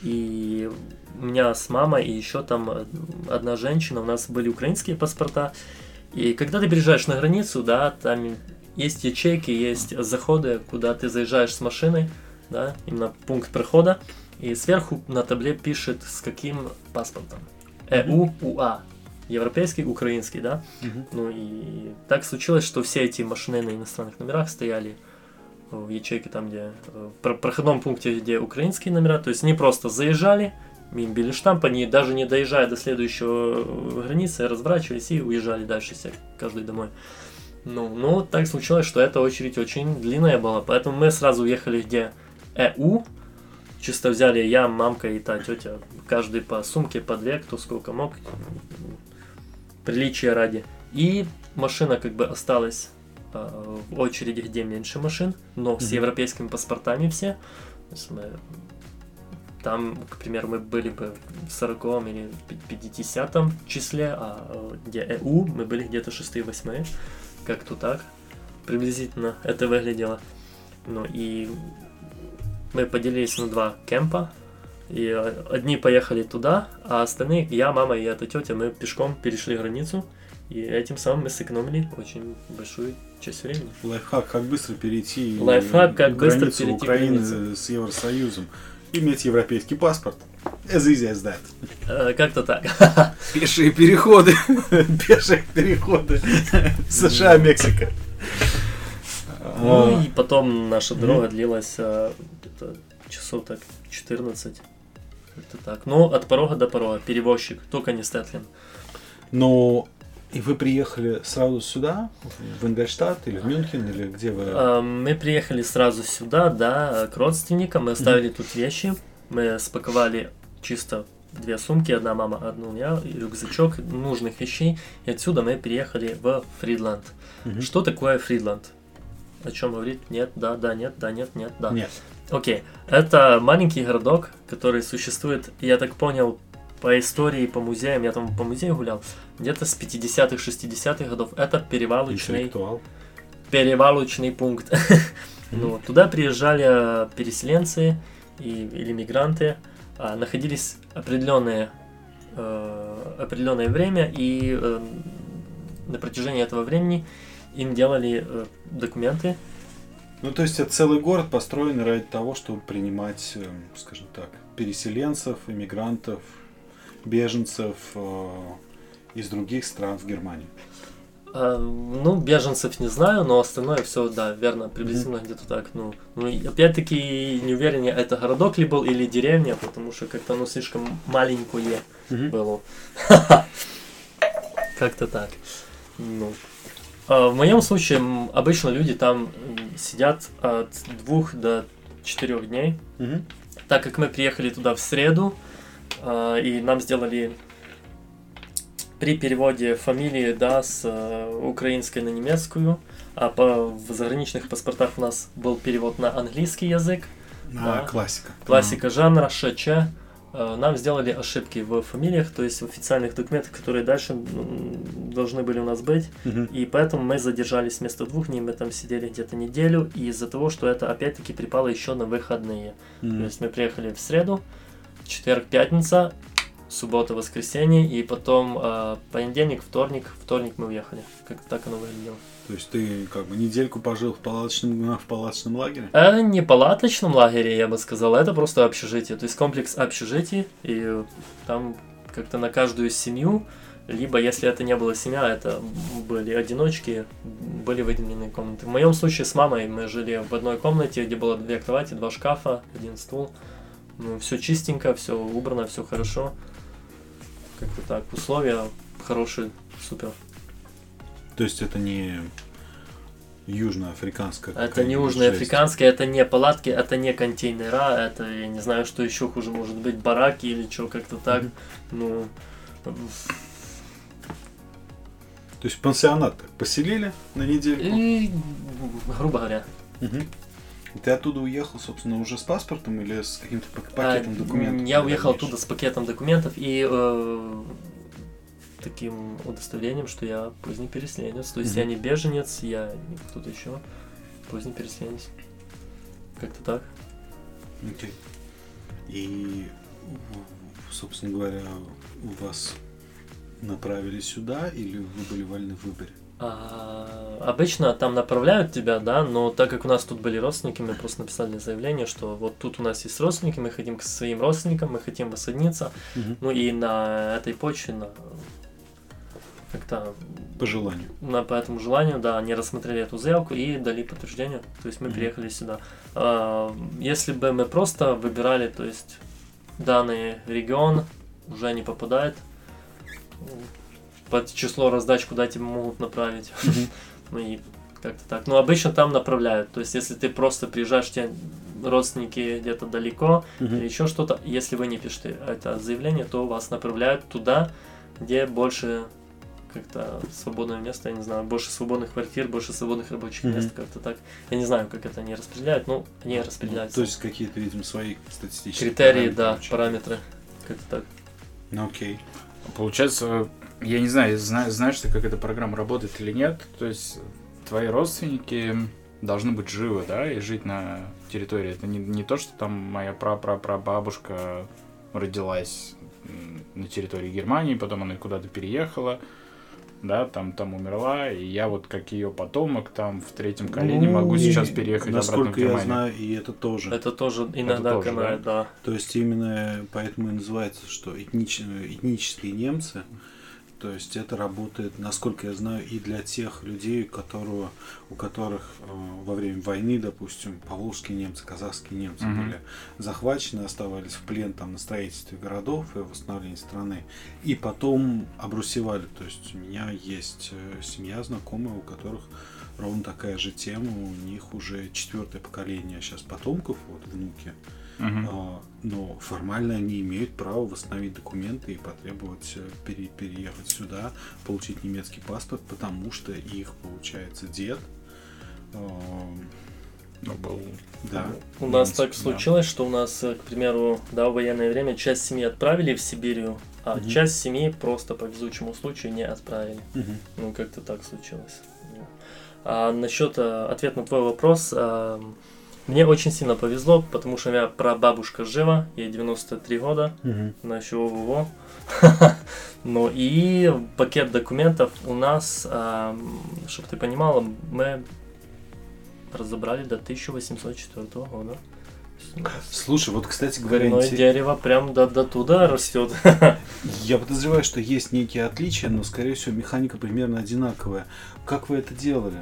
И у меня с мамой и еще там одна женщина, у нас были украинские паспорта. И когда ты переезжаешь на границу, да, там... Есть ячейки, есть заходы, куда ты заезжаешь с машины, да, именно пункт прохода, и сверху на табле пишет, с каким паспортом. Э У, У А, европейский, украинский, да. Uh-huh. Ну и так случилось, что все эти машины на иностранных номерах стояли в ячейке там, где, в проходном пункте, где украинские номера, то есть не просто заезжали, им били штамп, они даже не доезжая до следующего границы, разворачивались и уезжали дальше все, каждый домой. Ну, ну, так случилось, что эта очередь очень длинная была, поэтому мы сразу уехали где Э У, чисто взяли я, мамка и та тетя, каждый по сумке, по две, кто сколько мог, приличия ради. И машина как бы осталась э, в очереди, где меньше машин, но с европейскими паспортами все. Мы, там, к примеру, мы были бы в сороковом или пятидесятом числе, а где Э У мы были где-то шестые-восьмые. Как-то так, приблизительно это выглядело. Ну и мы поделились на два кемпа, и одни поехали туда, а остальные, я, мама и эта тетя, мы пешком перешли границу, и этим самым мы сэкономили очень большую часть времени. Лайфхак, как быстро перейти Лайфхак, как границу быстро перейти Украины границу. С Евросоюзом, иметь европейский паспорт. As easy as that. Как-то так. Пешие переходы. Пешие переходы. США, Мексика. Ну и потом наша дорога длилась где-то часов так четырнадцать. Как-то так. Но от порога до порога. Перевозчик. Только не Стэтлин. Ну, и вы приехали сразу сюда? В Ингольштадт или в Мюнхен? Или где вы? Мы приехали сразу сюда, да, к родственникам. Мы оставили тут вещи. Мы спаковали чисто две сумки, одна мама, одну я, и рюкзачок нужных вещей. И отсюда мы переехали в Фридланд. Mm-hmm. Что такое Фридланд? О чем говорит? Нет, да, да, нет, да, нет, нет, да. Нет. Окей. Это маленький городок, который существует, я так понял, по истории, по музеям. Я там по музею гулял. Где-то с пятидесятых, шестидесятых годов. Это перевалочный... Перевалочный пункт. Mm-hmm. Ну, туда приезжали переселенцы... И, или мигранты а, находились определенное, э, определенное время, и э, на протяжении этого времени им делали э, документы. Ну, то есть это целый город, построенный ради того, чтобы принимать, э, скажем так, переселенцев, иммигрантов, беженцев э, из других стран в Германии. А, ну, беженцев не знаю, но остальное все, да, верно, приблизительно mm-hmm. где-то так. Ну, ну опять-таки, не уверен, это городок ли был или деревня, потому что как-то оно слишком маленькое mm-hmm. было. Как-то так. Ну. А, в моем случае, обычно люди там сидят от двух до четырех дней. Mm-hmm. Так как мы приехали туда в среду, а, и нам сделали... При переводе фамилии, да, с э, украинской на немецкую, а по, в заграничных паспортах у нас был перевод на английский язык. А, да, классика. Классика mm-hmm. жанра, ШЧ. Э, нам сделали ошибки в фамилиях, то есть в официальных документах, которые дальше м, должны были у нас быть. Mm-hmm. И поэтому мы задержались вместо двух дней, мы там сидели где-то неделю, из-за того, что это опять-таки припало еще на выходные. Mm-hmm. То есть мы приехали в среду, четверг, пятница, суббота, воскресенье, и потом э, понедельник, вторник, вторник мы уехали. Как-то так оно выглядело. То есть ты как бы недельку пожил в палаточном, в палаточном лагере? Э, не палаточном лагере, я бы сказал, это просто общежитие. То есть комплекс общежитий, и там как-то на каждую семью Либо, если это не была семья, это были одиночки, были выделены комнаты. В моем случае с мамой мы жили в одной комнате, где было две кровати, два шкафа, один стул. Ну, все чистенько, все убрано, все хорошо. Как-то так. Условия хорошие, супер. То есть это не южноафриканская какая-то. Это не южноафриканская, это не палатки, это не контейнера, это, я не знаю, что еще хуже может быть, бараки или что, как-то так. Mm-hmm. Ну... То есть пансионат поселили на неделю? И, грубо говоря. Угу. И ты оттуда уехал, собственно, уже с паспортом или с каким-то пакетом а, документов? Я уехал оттуда с пакетом документов и э, таким удостоверением, что я поздний переселенец. То есть угу. я не беженец, я не кто-то еще. Поздний переселенец. Как-то так. Окей. И, собственно говоря, у вас... направили сюда или вы были вольны в выборе? А, обычно там направляют тебя, да, но так как у нас тут были родственники, мы просто написали заявление, что вот тут у нас есть родственники, мы хотим к своим родственникам, мы хотим воссоединиться, угу. ну и на этой почве, на как-то... По желанию. На, по этому желанию, да, они рассмотрели эту заявку и дали подтверждение, то есть мы угу. приехали сюда. А, если бы мы просто выбирали, то есть данный регион уже не попадает под число раздач, куда тебя могут направить. Mm-hmm. Ну и как-то так. Но обычно там направляют. То есть, если ты просто приезжаешь, тебе родственники где-то далеко, mm-hmm. или еще что-то, если вы не пишете это заявление, то вас направляют туда, где больше как-то свободное место, я не знаю, больше свободных квартир, больше свободных рабочих mm-hmm. мест, как-то так. Я не знаю, как это они распределяют, но они распределяются. Mm-hmm. То есть, какие-то, видимо, свои статистические критерии, параметры, да, очень. Параметры. Как-то так. Окей. Okay. Получается, я не знаю, знаешь ты, как эта программа работает или нет, то есть твои родственники должны быть живы, да, и жить на территории. Это не, не то, что там моя пра-пра-пра-бабушка родилась на территории Германии, потом она куда-то переехала, да, там, там умерла, и я вот как ее потомок там в третьем колене ну, могу сейчас переехать обратно в Германию. Насколько я знаю, и это тоже. Это тоже иногда это тоже, канает, да? да. То есть именно поэтому и называется, что этнич... этнические немцы, то есть это работает, насколько я знаю, и для тех людей, которого, у которых э, во время войны, допустим, поволжские немцы, казахские немцы mm-hmm. были захвачены, оставались в плен там, на строительстве городов и восстановлении страны, и потом обрусевали. То есть у меня есть семья знакомая, у которых ровно такая же тема, у них уже четвертое поколение сейчас потомков, вот внуки. Uh-huh. Но формально они имеют право восстановить документы и потребовать пере- переехать сюда, получить немецкий паспорт, потому что их, получается, дед был. Да, у нас так случилось, да. что у нас, к примеру, да, в военное время часть семьи отправили в Сибирь, а uh-huh. часть семьи просто по везучему случаю не отправили. Uh-huh. Ну, как-то так случилось. А насчет ответа на твой вопрос... Мне очень сильно повезло, потому что у меня прабабушка жива, ей девяносто три года, угу. она еще ого-го. Ну и пакет документов у нас, э, чтобы ты понимала, мы разобрали до тысяча восемьсот четвёртого года. Слушай, вот, кстати говоря... Коренное интерес... дерево прям до, до туда растет. Я подозреваю, что есть некие отличия, но, скорее всего, механика примерно одинаковая. Как вы это делали?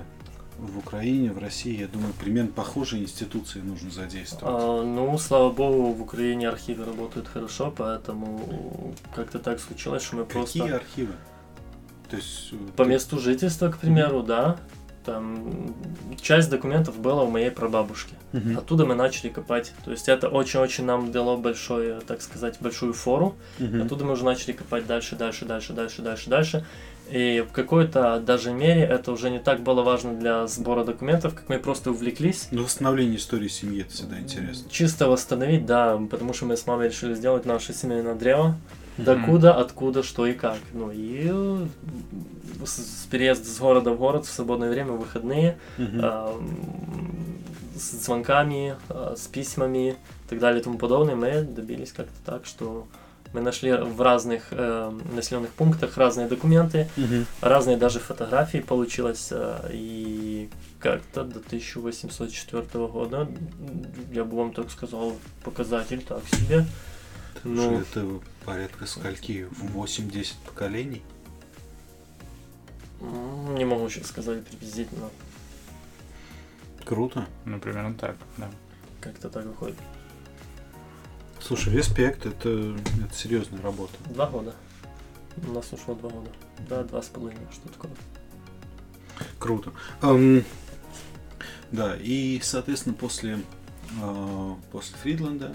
В Украине, в России, я думаю, примерно похожие институции нужно задействовать. А, ну, слава богу, в Украине архивы работают хорошо, поэтому как-то так случилось, что мы Какие просто... Какие архивы? То есть... По месту жительства, к примеру, mm-hmm. да. Там часть документов была у моей прабабушки. Mm-hmm. Оттуда мы начали копать. То есть это очень-очень нам дало большое, так сказать, большую фору. Mm-hmm. Оттуда мы уже начали копать дальше, дальше, дальше, дальше, дальше, дальше. И в какой-то даже мере это уже не так было важно для сбора документов, как мы просто увлеклись. Но восстановление истории семьи это всегда интересно. Чисто восстановить, да, потому что мы с мамой решили сделать наше семейное древо. Mm-hmm. Докуда, откуда, что и как. Ну и с переезд с города в город в свободное время, в выходные, mm-hmm. э, с звонками, э, с письмами и так далее и тому подобное, мы добились как-то так, что... Мы нашли в разных э, населенных пунктах разные документы, угу. разные даже фотографии получилось. Э, и как-то до тысяча восемьсот четвёртого года, я бы вам так сказал, показатель так себе. Но... Это порядка скольки? восемь-десять поколений? Не могу сейчас сказать приблизительно. Круто. Ну, примерно так, да. Как-то так выходит. Слушай, респект, это, это серьезная работа. Два года. У нас ушло два года. Да, два с половиной, что такое. Круто. Um, да, и, соответственно, после, uh, после Фридланда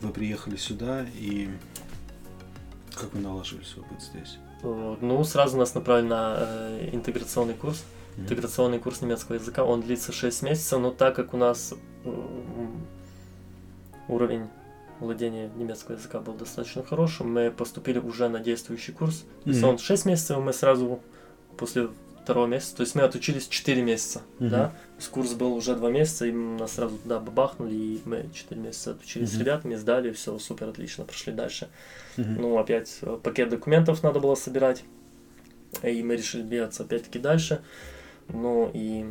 вы приехали сюда, и как вы налаживали свой опыт здесь? Uh, ну, сразу нас направили на uh, интеграционный курс. Mm-hmm. Интеграционный курс немецкого языка, он длится шесть месяцев, но так как у нас uh, уровень владения немецкого языка был достаточно хорошим, мы поступили уже на действующий курс. Mm-hmm. То есть он шесть месяцев, мы сразу после второго месяца, то есть мы отучились четыре месяца, mm-hmm. да, курс был уже два месяца, и нас сразу туда бабахнули, и мы четыре месяца отучились mm-hmm. с ребятами, сдали, все супер, отлично, прошли дальше. Mm-hmm. Ну, опять пакет документов надо было собирать, и мы решили двигаться опять-таки дальше, ну, и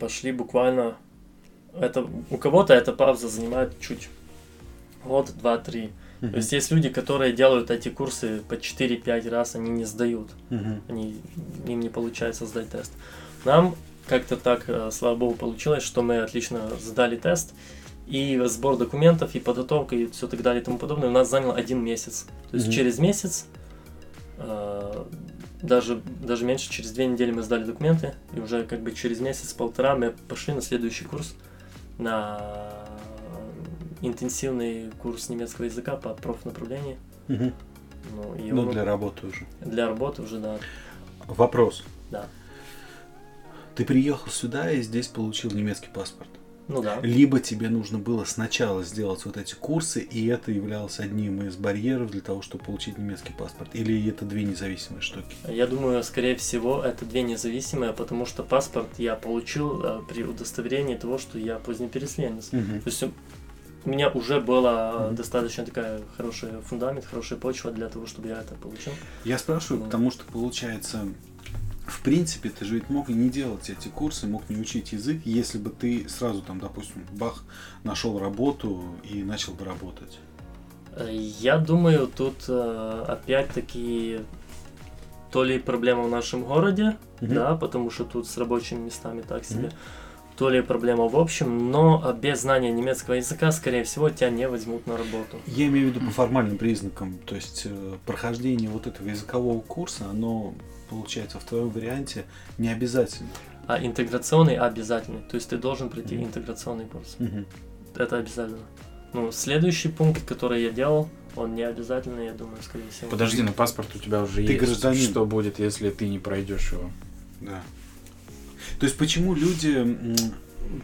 пошли буквально, это у кого-то эта пауза занимает чуть год, два, три. Uh-huh. То есть есть люди, которые делают эти курсы по четыре-пять раз, они не сдают, uh-huh. они, им не получается сдать тест. Нам как-то так, слава богу, получилось, что мы отлично сдали тест, и сбор документов, и подготовка, и все так далее, и тому подобное, у нас заняло один месяц. То есть uh-huh. через месяц, даже, даже меньше, через две недели мы сдали документы, и уже как бы через месяц-полтора мы пошли на следующий курс, на интенсивный курс немецкого языка по профнаправлению. Угу. Ну, и ну он... для работы уже. Для работы уже, да. Вопрос. Да. Ты приехал сюда и здесь получил немецкий паспорт. Ну да. Либо тебе нужно было сначала сделать вот эти курсы, и это являлось одним из барьеров для того, чтобы получить немецкий паспорт. Или это две независимые штуки? Я думаю, скорее всего, это две независимые, потому что паспорт я получил при удостоверении того, что я поздний переселенец. Угу. То есть у меня уже была mm-hmm. достаточно такая хорошая фундамент, хорошая почва для того, чтобы я это получил. Я спрашиваю, ну, потому что получается, в принципе, ты же ведь мог не делать эти курсы, мог не учить язык, если бы ты сразу там, допустим, бах, нашел работу и начал бы работать. Я думаю, тут опять-таки то ли проблема в нашем городе, mm-hmm. да, потому что тут с рабочими местами так себе. Mm-hmm. То ли проблема в общем, но без знания немецкого языка, скорее всего, тебя не возьмут на работу. Я имею в виду по формальным признакам, то есть прохождение вот этого языкового курса, оно, получается, в твоем варианте не обязательно. А интеграционный обязательный, то есть ты должен пройти mm-hmm. интеграционный курс. Mm-hmm. Это обязательно. Ну, следующий пункт, который я делал, он не обязательный, я думаю, скорее всего. Подожди, но паспорт у тебя уже ты есть. Гражданин. Что будет, если ты не пройдешь его? Да. То есть, почему люди...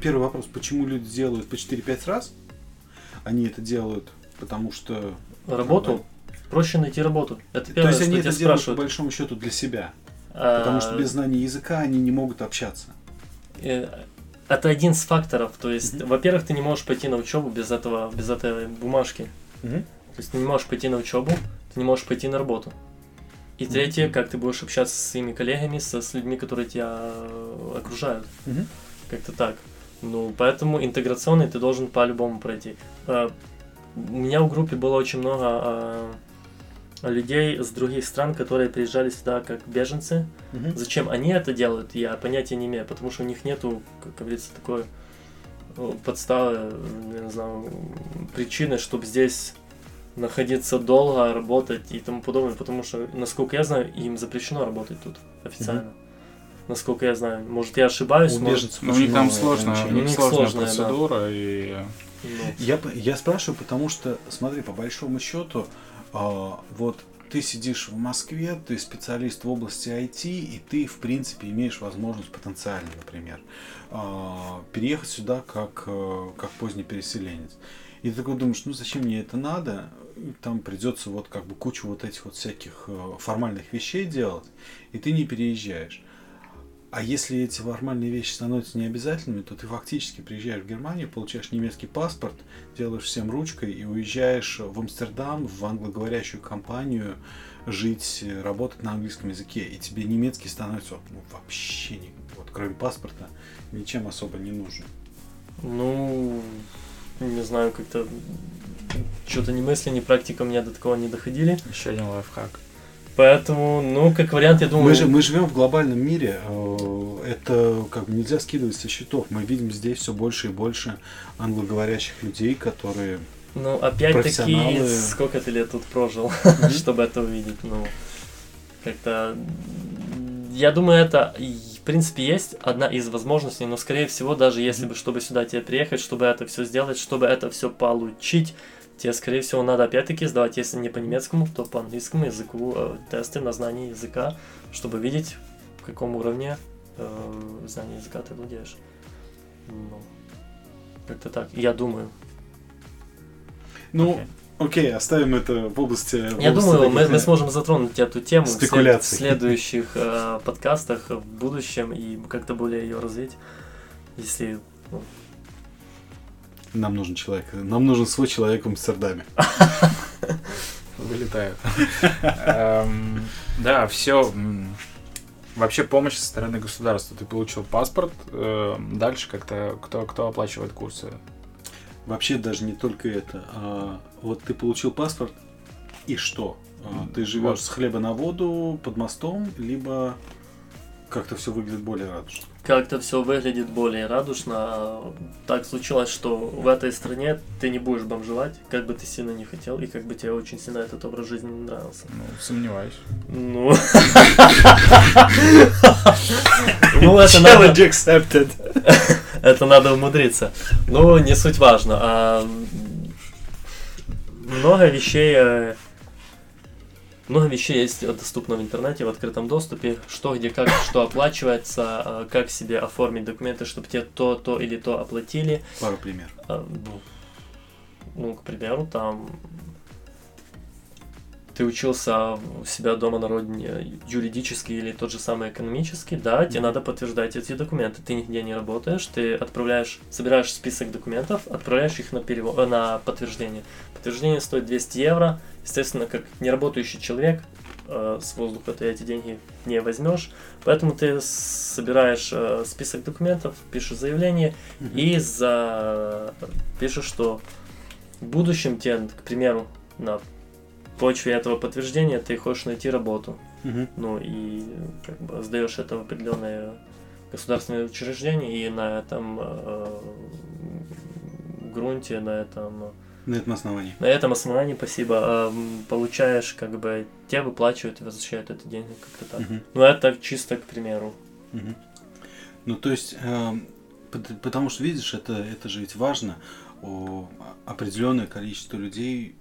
Первый вопрос, почему люди делают по четыре-пять раз? Они это делают, потому что... Работу? Да. Проще найти работу. Это первое, то есть, они это делают, по большому счету, для себя. А... Потому что без знания языка они не могут общаться. Это один из факторов. То есть, mm-hmm. во-первых, ты не можешь пойти на учебу без этого, без этой бумажки. Mm-hmm. То есть, ты не можешь пойти на учебу, ты не можешь пойти на работу. И третье, mm-hmm. как ты будешь общаться со своими коллегами, со, с людьми, которые тебя окружают. Mm-hmm. Как-то так. Ну, поэтому интеграционный ты должен по-любому пройти. Uh, у меня в группе было очень много uh, людей с других стран, которые приезжали сюда как беженцы. Mm-hmm. Зачем они это делают, я понятия не имею, потому что у них нету, как говорится, такой подставы, я не знаю, причины, чтобы здесь... находиться долго, работать и тому подобное, потому что, насколько я знаю, им запрещено работать тут официально. Mm-hmm. Насколько я знаю, может я ошибаюсь, может... Ну, у них там сложная, у них сложная, сложная процедура, да. и... Ну. Я, я спрашиваю, потому что, смотри, по большому счету, э, вот ты сидишь в Москве, ты специалист в области ай ти, и ты, в принципе, имеешь возможность потенциально, например, э, переехать сюда как, э, как поздний переселенец. И ты такой думаешь, ну зачем мне это надо, там придется вот как бы кучу вот этих вот всяких формальных вещей делать, и ты не переезжаешь. А если эти формальные вещи становятся необязательными, то ты фактически приезжаешь в Германию, получаешь немецкий паспорт, делаешь всем ручкой и уезжаешь в Амстердам, в англоговорящую компанию, жить, работать на английском языке, и тебе немецкий становится ну, вообще, не, вот, кроме паспорта, ничем особо не нужен. Ну... Не знаю, как-то что-то ни мысли, ни практика у меня до такого не доходили. Еще один лайфхак. Поэтому, ну, как вариант, я думаю... Мы же мы живем в глобальном мире, это как бы нельзя скидывать со счетов. Мы видим здесь все больше и больше англоговорящих людей, которые... Ну, опять-таки, сколько ты лет тут прожил, mm-hmm. чтобы это увидеть, ну, как-то... Я думаю, это, в принципе, есть одна из возможностей, но, скорее всего, даже если бы, чтобы сюда тебе приехать, чтобы это все сделать, чтобы это все получить, тебе, скорее всего, надо опять-таки сдавать, если не по немецкому, то по английскому языку, э, тесты на знание языка, чтобы видеть, в каком уровне э, знания языка ты владеешь. Ну, как-то так, я думаю. Ну, окей, okay. okay, оставим это в области... В области я думаю, мы, мы сможем затронуть эту тему в, след, в следующих э, подкастах в будущем и как-то более ее развить, если... Ну... Нам нужен человек, нам нужен свой человек в Амстердаме. Вылетают. Да, все... Вообще помощь со стороны государства. Ты получил паспорт, дальше как-то кто оплачивает курсы? Вообще даже не только это. А, вот ты получил паспорт, и что? А, ты живешь вот. С хлеба на воду, под мостом, либо как-то все выглядит более радужно? Как-то все выглядит более радужно. Так случилось, что в этой стране ты не будешь бомжевать, как бы ты сильно не хотел, и как бы тебе очень сильно этот образ жизни не нравился. Ну, сомневаюсь. Ну... Challenge accepted. Это надо умудриться. Ну, не суть важно. А... Много вещей... Много вещей есть доступно в интернете, в открытом доступе. Что, где, как, что оплачивается, как себе оформить документы, чтобы тебе то, то или то оплатили. Пару примеров. А, ну, ну, к примеру, там... Ты учился у себя дома на родине юридически или тот же самый экономический, да, тебе mm-hmm. надо подтверждать эти документы. Ты нигде не работаешь, ты отправляешь, собираешь список документов, отправляешь их на, перево... на подтверждение. Подтверждение стоит двести евро. Естественно, как неработающий человек, э, с воздуха ты эти деньги не возьмешь. Поэтому ты собираешь э, список документов, пишешь заявление mm-hmm. и за... пишешь, что в будущем тебе, к примеру, на... В почве этого подтверждения ты хочешь найти работу, угу. ну и как бы сдаешь это в определенное государственное учреждение, и на этом э, грунте, на этом, на этом основании, на этом основании, спасибо, э, получаешь, как бы, тебе выплачивают и возвращают это деньги, как-то так. Угу. Ну это чисто к примеру. Угу. Ну то есть, э, потому что видишь, это, это же ведь важно, о, определенное количество людей,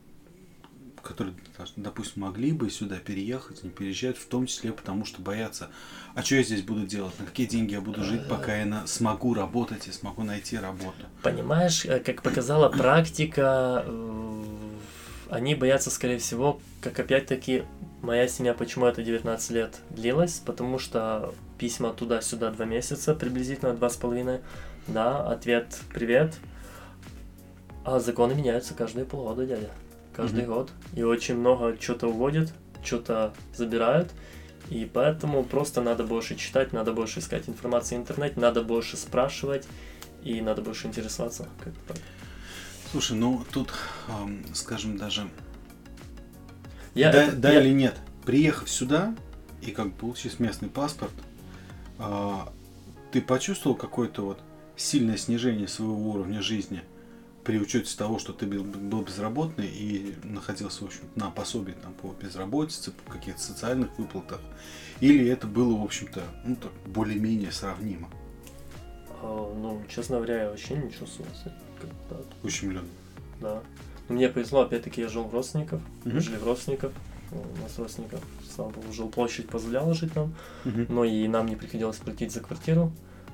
которые, допустим, могли бы сюда переехать, не переезжают, в том числе потому, что боятся, а что я здесь буду делать, на какие деньги я буду жить, пока я на... смогу работать и смогу найти работу. Понимаешь, как показала практика, они боятся, скорее всего, как опять-таки моя семья, почему это девятнадцать лет длилось, потому что письма туда-сюда два месяца, приблизительно два с половиной, да, ответ «привет», а законы меняются каждые полгода, дядя. Каждый mm-hmm. год. И очень много чего-то уводят, что-то забирают. И поэтому просто надо больше читать, надо больше искать информации в интернете, надо больше спрашивать и надо больше интересоваться. Как-то. Слушай, ну тут, эм, скажем, даже я да, это, да я... или нет, приехав сюда и как бы получив местный паспорт, э, ты почувствовал какое-то вот сильное снижение своего уровня жизни? При учете того, что ты был безработный и находился, в общем, на пособии там, по безработице, по каких-то социальных выплатах, или это было, в общем-то, ну, так, более-менее сравнимо? А, ну, честно говоря, я вообще не чувствовался. Ущемлен? Да. Но мне повезло, опять-таки, я жил в родственников, mm-hmm. жили в родственников, у нас родственников, слава богу, жилплощадь позволяла жить нам, mm-hmm. но и нам не приходилось платить за квартиру.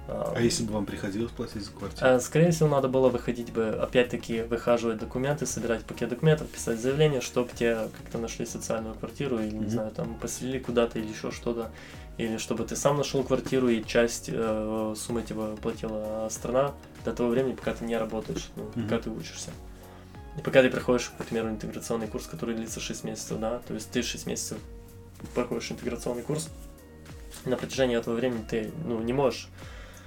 А, а если бы вам приходилось платить за квартиру? Скорее всего, надо было выходить бы, опять-таки, выхаживать документы, собирать пакет документов, писать заявление, чтобы тебе как-то нашли социальную квартиру, или, mm-hmm. не знаю, там, поселили куда-то или еще что-то, или чтобы ты сам нашел квартиру, и часть э, суммы тебе платила страна до того времени, пока ты не работаешь, ну, mm-hmm. пока ты учишься. И пока ты проходишь, к примеру, интеграционный курс, который длится шесть месяцев, да, то есть ты шесть месяцев проходишь интеграционный курс, и на протяжении этого времени ты, ну, не можешь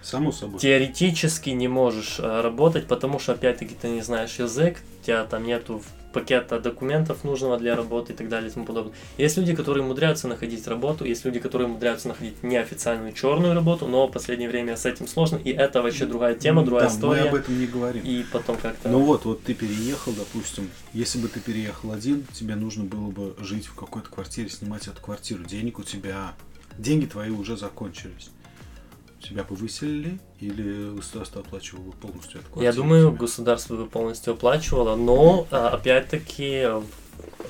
Само собой. Теоретически не можешь работать, потому что, опять-таки, ты не знаешь язык, у тебя там нету пакета документов нужного для работы и так далее и тому подобное. Есть люди, которые умудряются находить работу, есть люди, которые умудряются находить неофициальную черную работу, но в последнее время с этим сложно, и это вообще другая тема, другая да, история. Мы об этом не говорим. И потом как-то... Ну вот, вот ты переехал, допустим, если бы ты переехал один, тебе нужно было бы жить в какой-то квартире, снимать эту квартиру, денег у тебя... Деньги твои уже закончились. Тебя бы выселили или государство оплачивало бы полностью эту квартиру? Я думаю, государство бы полностью оплачивало, но опять-таки в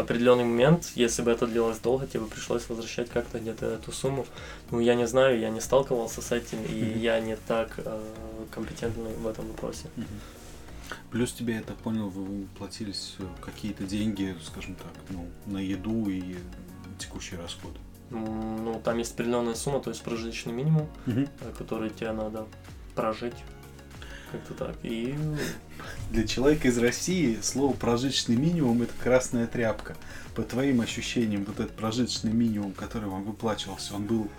определенный момент, если бы это длилось долго, тебе бы пришлось возвращать как-то где-то эту сумму. Ну, я не знаю, я не сталкивался с этим, и mm-hmm. я не так э, компетентный в этом вопросе. Mm-hmm. Плюс тебе, я так понял, вы платились какие-то деньги, скажем так, ну, на еду и текущие расходы. Ну, там есть определенная сумма, то есть прожиточный минимум, угу. который тебе надо прожить. Как-то так. И... Для человека из России слово прожиточный минимум — это красная тряпка. По твоим ощущениям, вот этот прожиточный минимум, который вам выплачивался, он был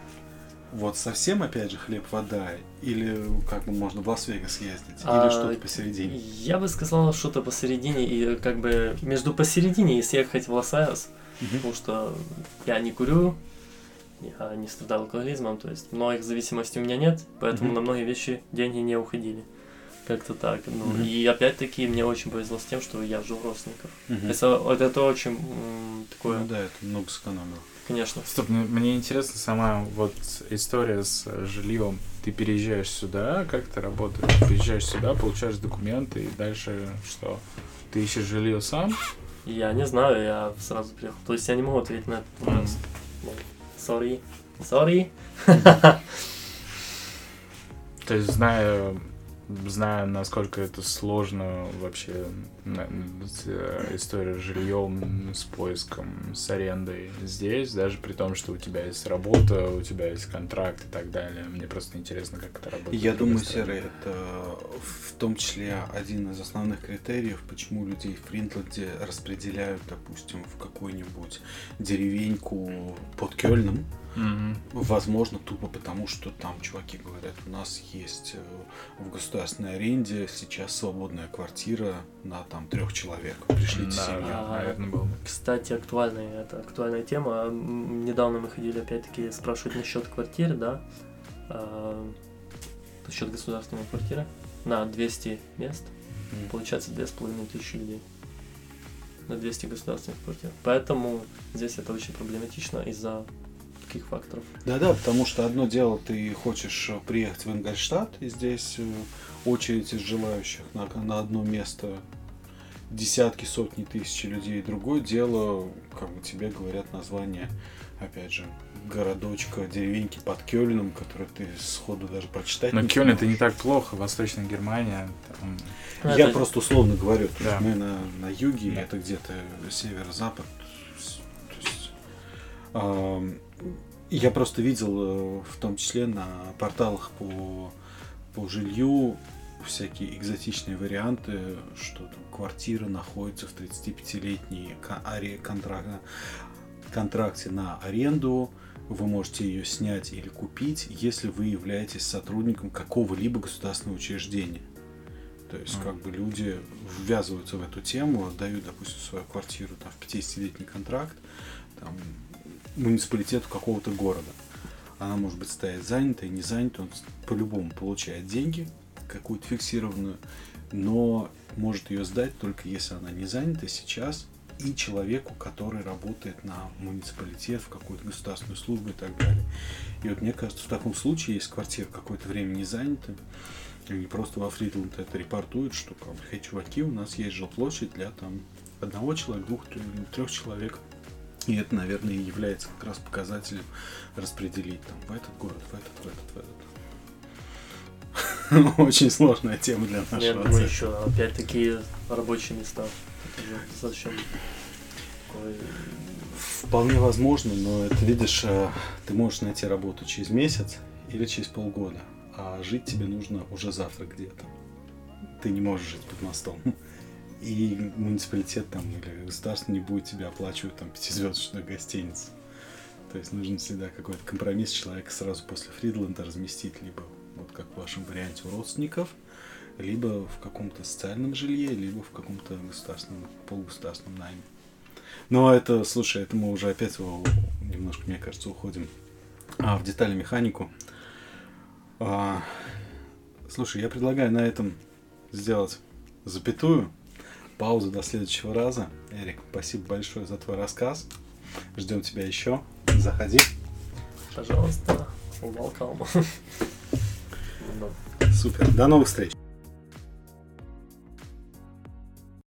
вот совсем, опять же, хлеб, вода, или как бы можно в Лас-Вегас ездить, или а, что-то посередине? Я бы сказал, что-то посередине, и как бы между посередине, если ехать в Лас-Вегас, угу. потому что я не курю, я не страдал алкоголизмом, то есть многих зависимостей у меня нет, поэтому mm-hmm. на многие вещи деньги не уходили. Как-то так. Ну, mm-hmm. И опять-таки мне очень повезло с тем, что я жил у родственников. Mm-hmm. Это, это очень м- такое... Ну, да, это много сэкономило. Конечно. Стоп, ну, мне интересна сама вот история с жильем. Ты переезжаешь сюда, как ты работаешь? Переезжаешь сюда, получаешь документы, и дальше что? Ты ищешь жилье сам? Я не знаю, я сразу приехал. То есть я не могу ответить на этот вопрос. Mm-hmm. Sorry, sorry. То есть знаю, знаю, насколько это сложно вообще история с жильем, с поиском, с арендой здесь, даже при том, что у тебя есть работа, у тебя есть контракт и так далее. Мне просто интересно, как это работает. Я думаю, Серый, это в том числе один из основных критериев, почему людей в Фридланде распределяют, допустим, в какую-нибудь деревеньку под Кёльном. Mm-hmm. Возможно, тупо потому, что там чуваки говорят, у нас есть в государственной аренде сейчас свободная квартира на там трех человек, пришлите да, семью. Да, наверное, было. Кстати, актуальная, это актуальная тема. Недавно мы ходили опять-таки спрашивать насчет квартиры, да, э, насчет государственной квартиры на двести мест, mm-hmm. получается две с половиной тысячи людей. На двести государственных квартир. Поэтому здесь это очень проблематично из-за таких факторов. Да-да, потому что одно дело, ты хочешь приехать в Ингольштадт, и здесь очередь из желающих на, на одно место десятки, сотни тысяч людей. Другое дело, как бы тебе говорят название, опять же, городочка, деревеньки под Кёльном, которые ты сходу даже прочитать но не Кёльн это не так плохо, Восточная Германия. Там... Я это... просто условно говорю, то да. есть мы на, на юге, да. это где-то северо-запад. То есть, э, я просто видел, в том числе на порталах по, по жилью, всякие экзотичные варианты, что там квартира находится в тридцатипятилетней контракте на аренду, вы можете ее снять или купить, если вы являетесь сотрудником какого-либо государственного учреждения. То есть mm-hmm. как бы люди ввязываются в эту тему, отдают, допустим, свою квартиру там, в пятидесятилетний контракт там, муниципалитету какого-то города. Она может быть стоять занятая, не занятая, он по-любому получает деньги, какую-то фиксированную, но может ее сдать только если она не занята сейчас и человеку, который работает на муниципалитет, в какую-то государственную службу и так далее. И вот мне кажется, в таком случае, если квартира какое-то время не занята, они просто во Фридланд это репортуют, что, как бы, хей, чуваки, у нас есть жилплощадь для там одного человека, двух, трех человек. И это, наверное, и является как раз показателем распределить там в этот город, в этот, в этот, в этот. Очень сложная тема для нашего отца. Я думаю, еще опять-таки рабочие места. Зачем? Такой... Вполне возможно, но это, видишь, ты можешь найти работу через месяц или через полгода, а жить тебе нужно уже завтра где-то. Ты не можешь жить под мостом. И муниципалитет там или государство не будет тебя оплачивать там пятизвездочную гостиницу. То есть нужен всегда какой-то компромисс человека сразу после Фридланда разместить либо вот как в вашем варианте у родственников, либо в каком-то социальном жилье, либо в каком-то государственном, полугосударственном найме. Но это, слушай, это мы уже опять немножко, мне кажется, уходим а, в детали механику. А, слушай, я предлагаю на этом сделать запятую, паузу до следующего раза. Эрик, спасибо большое за твой рассказ. Ждем тебя еще. Заходи. Пожалуйста. Welcome. Супер. До новых встреч.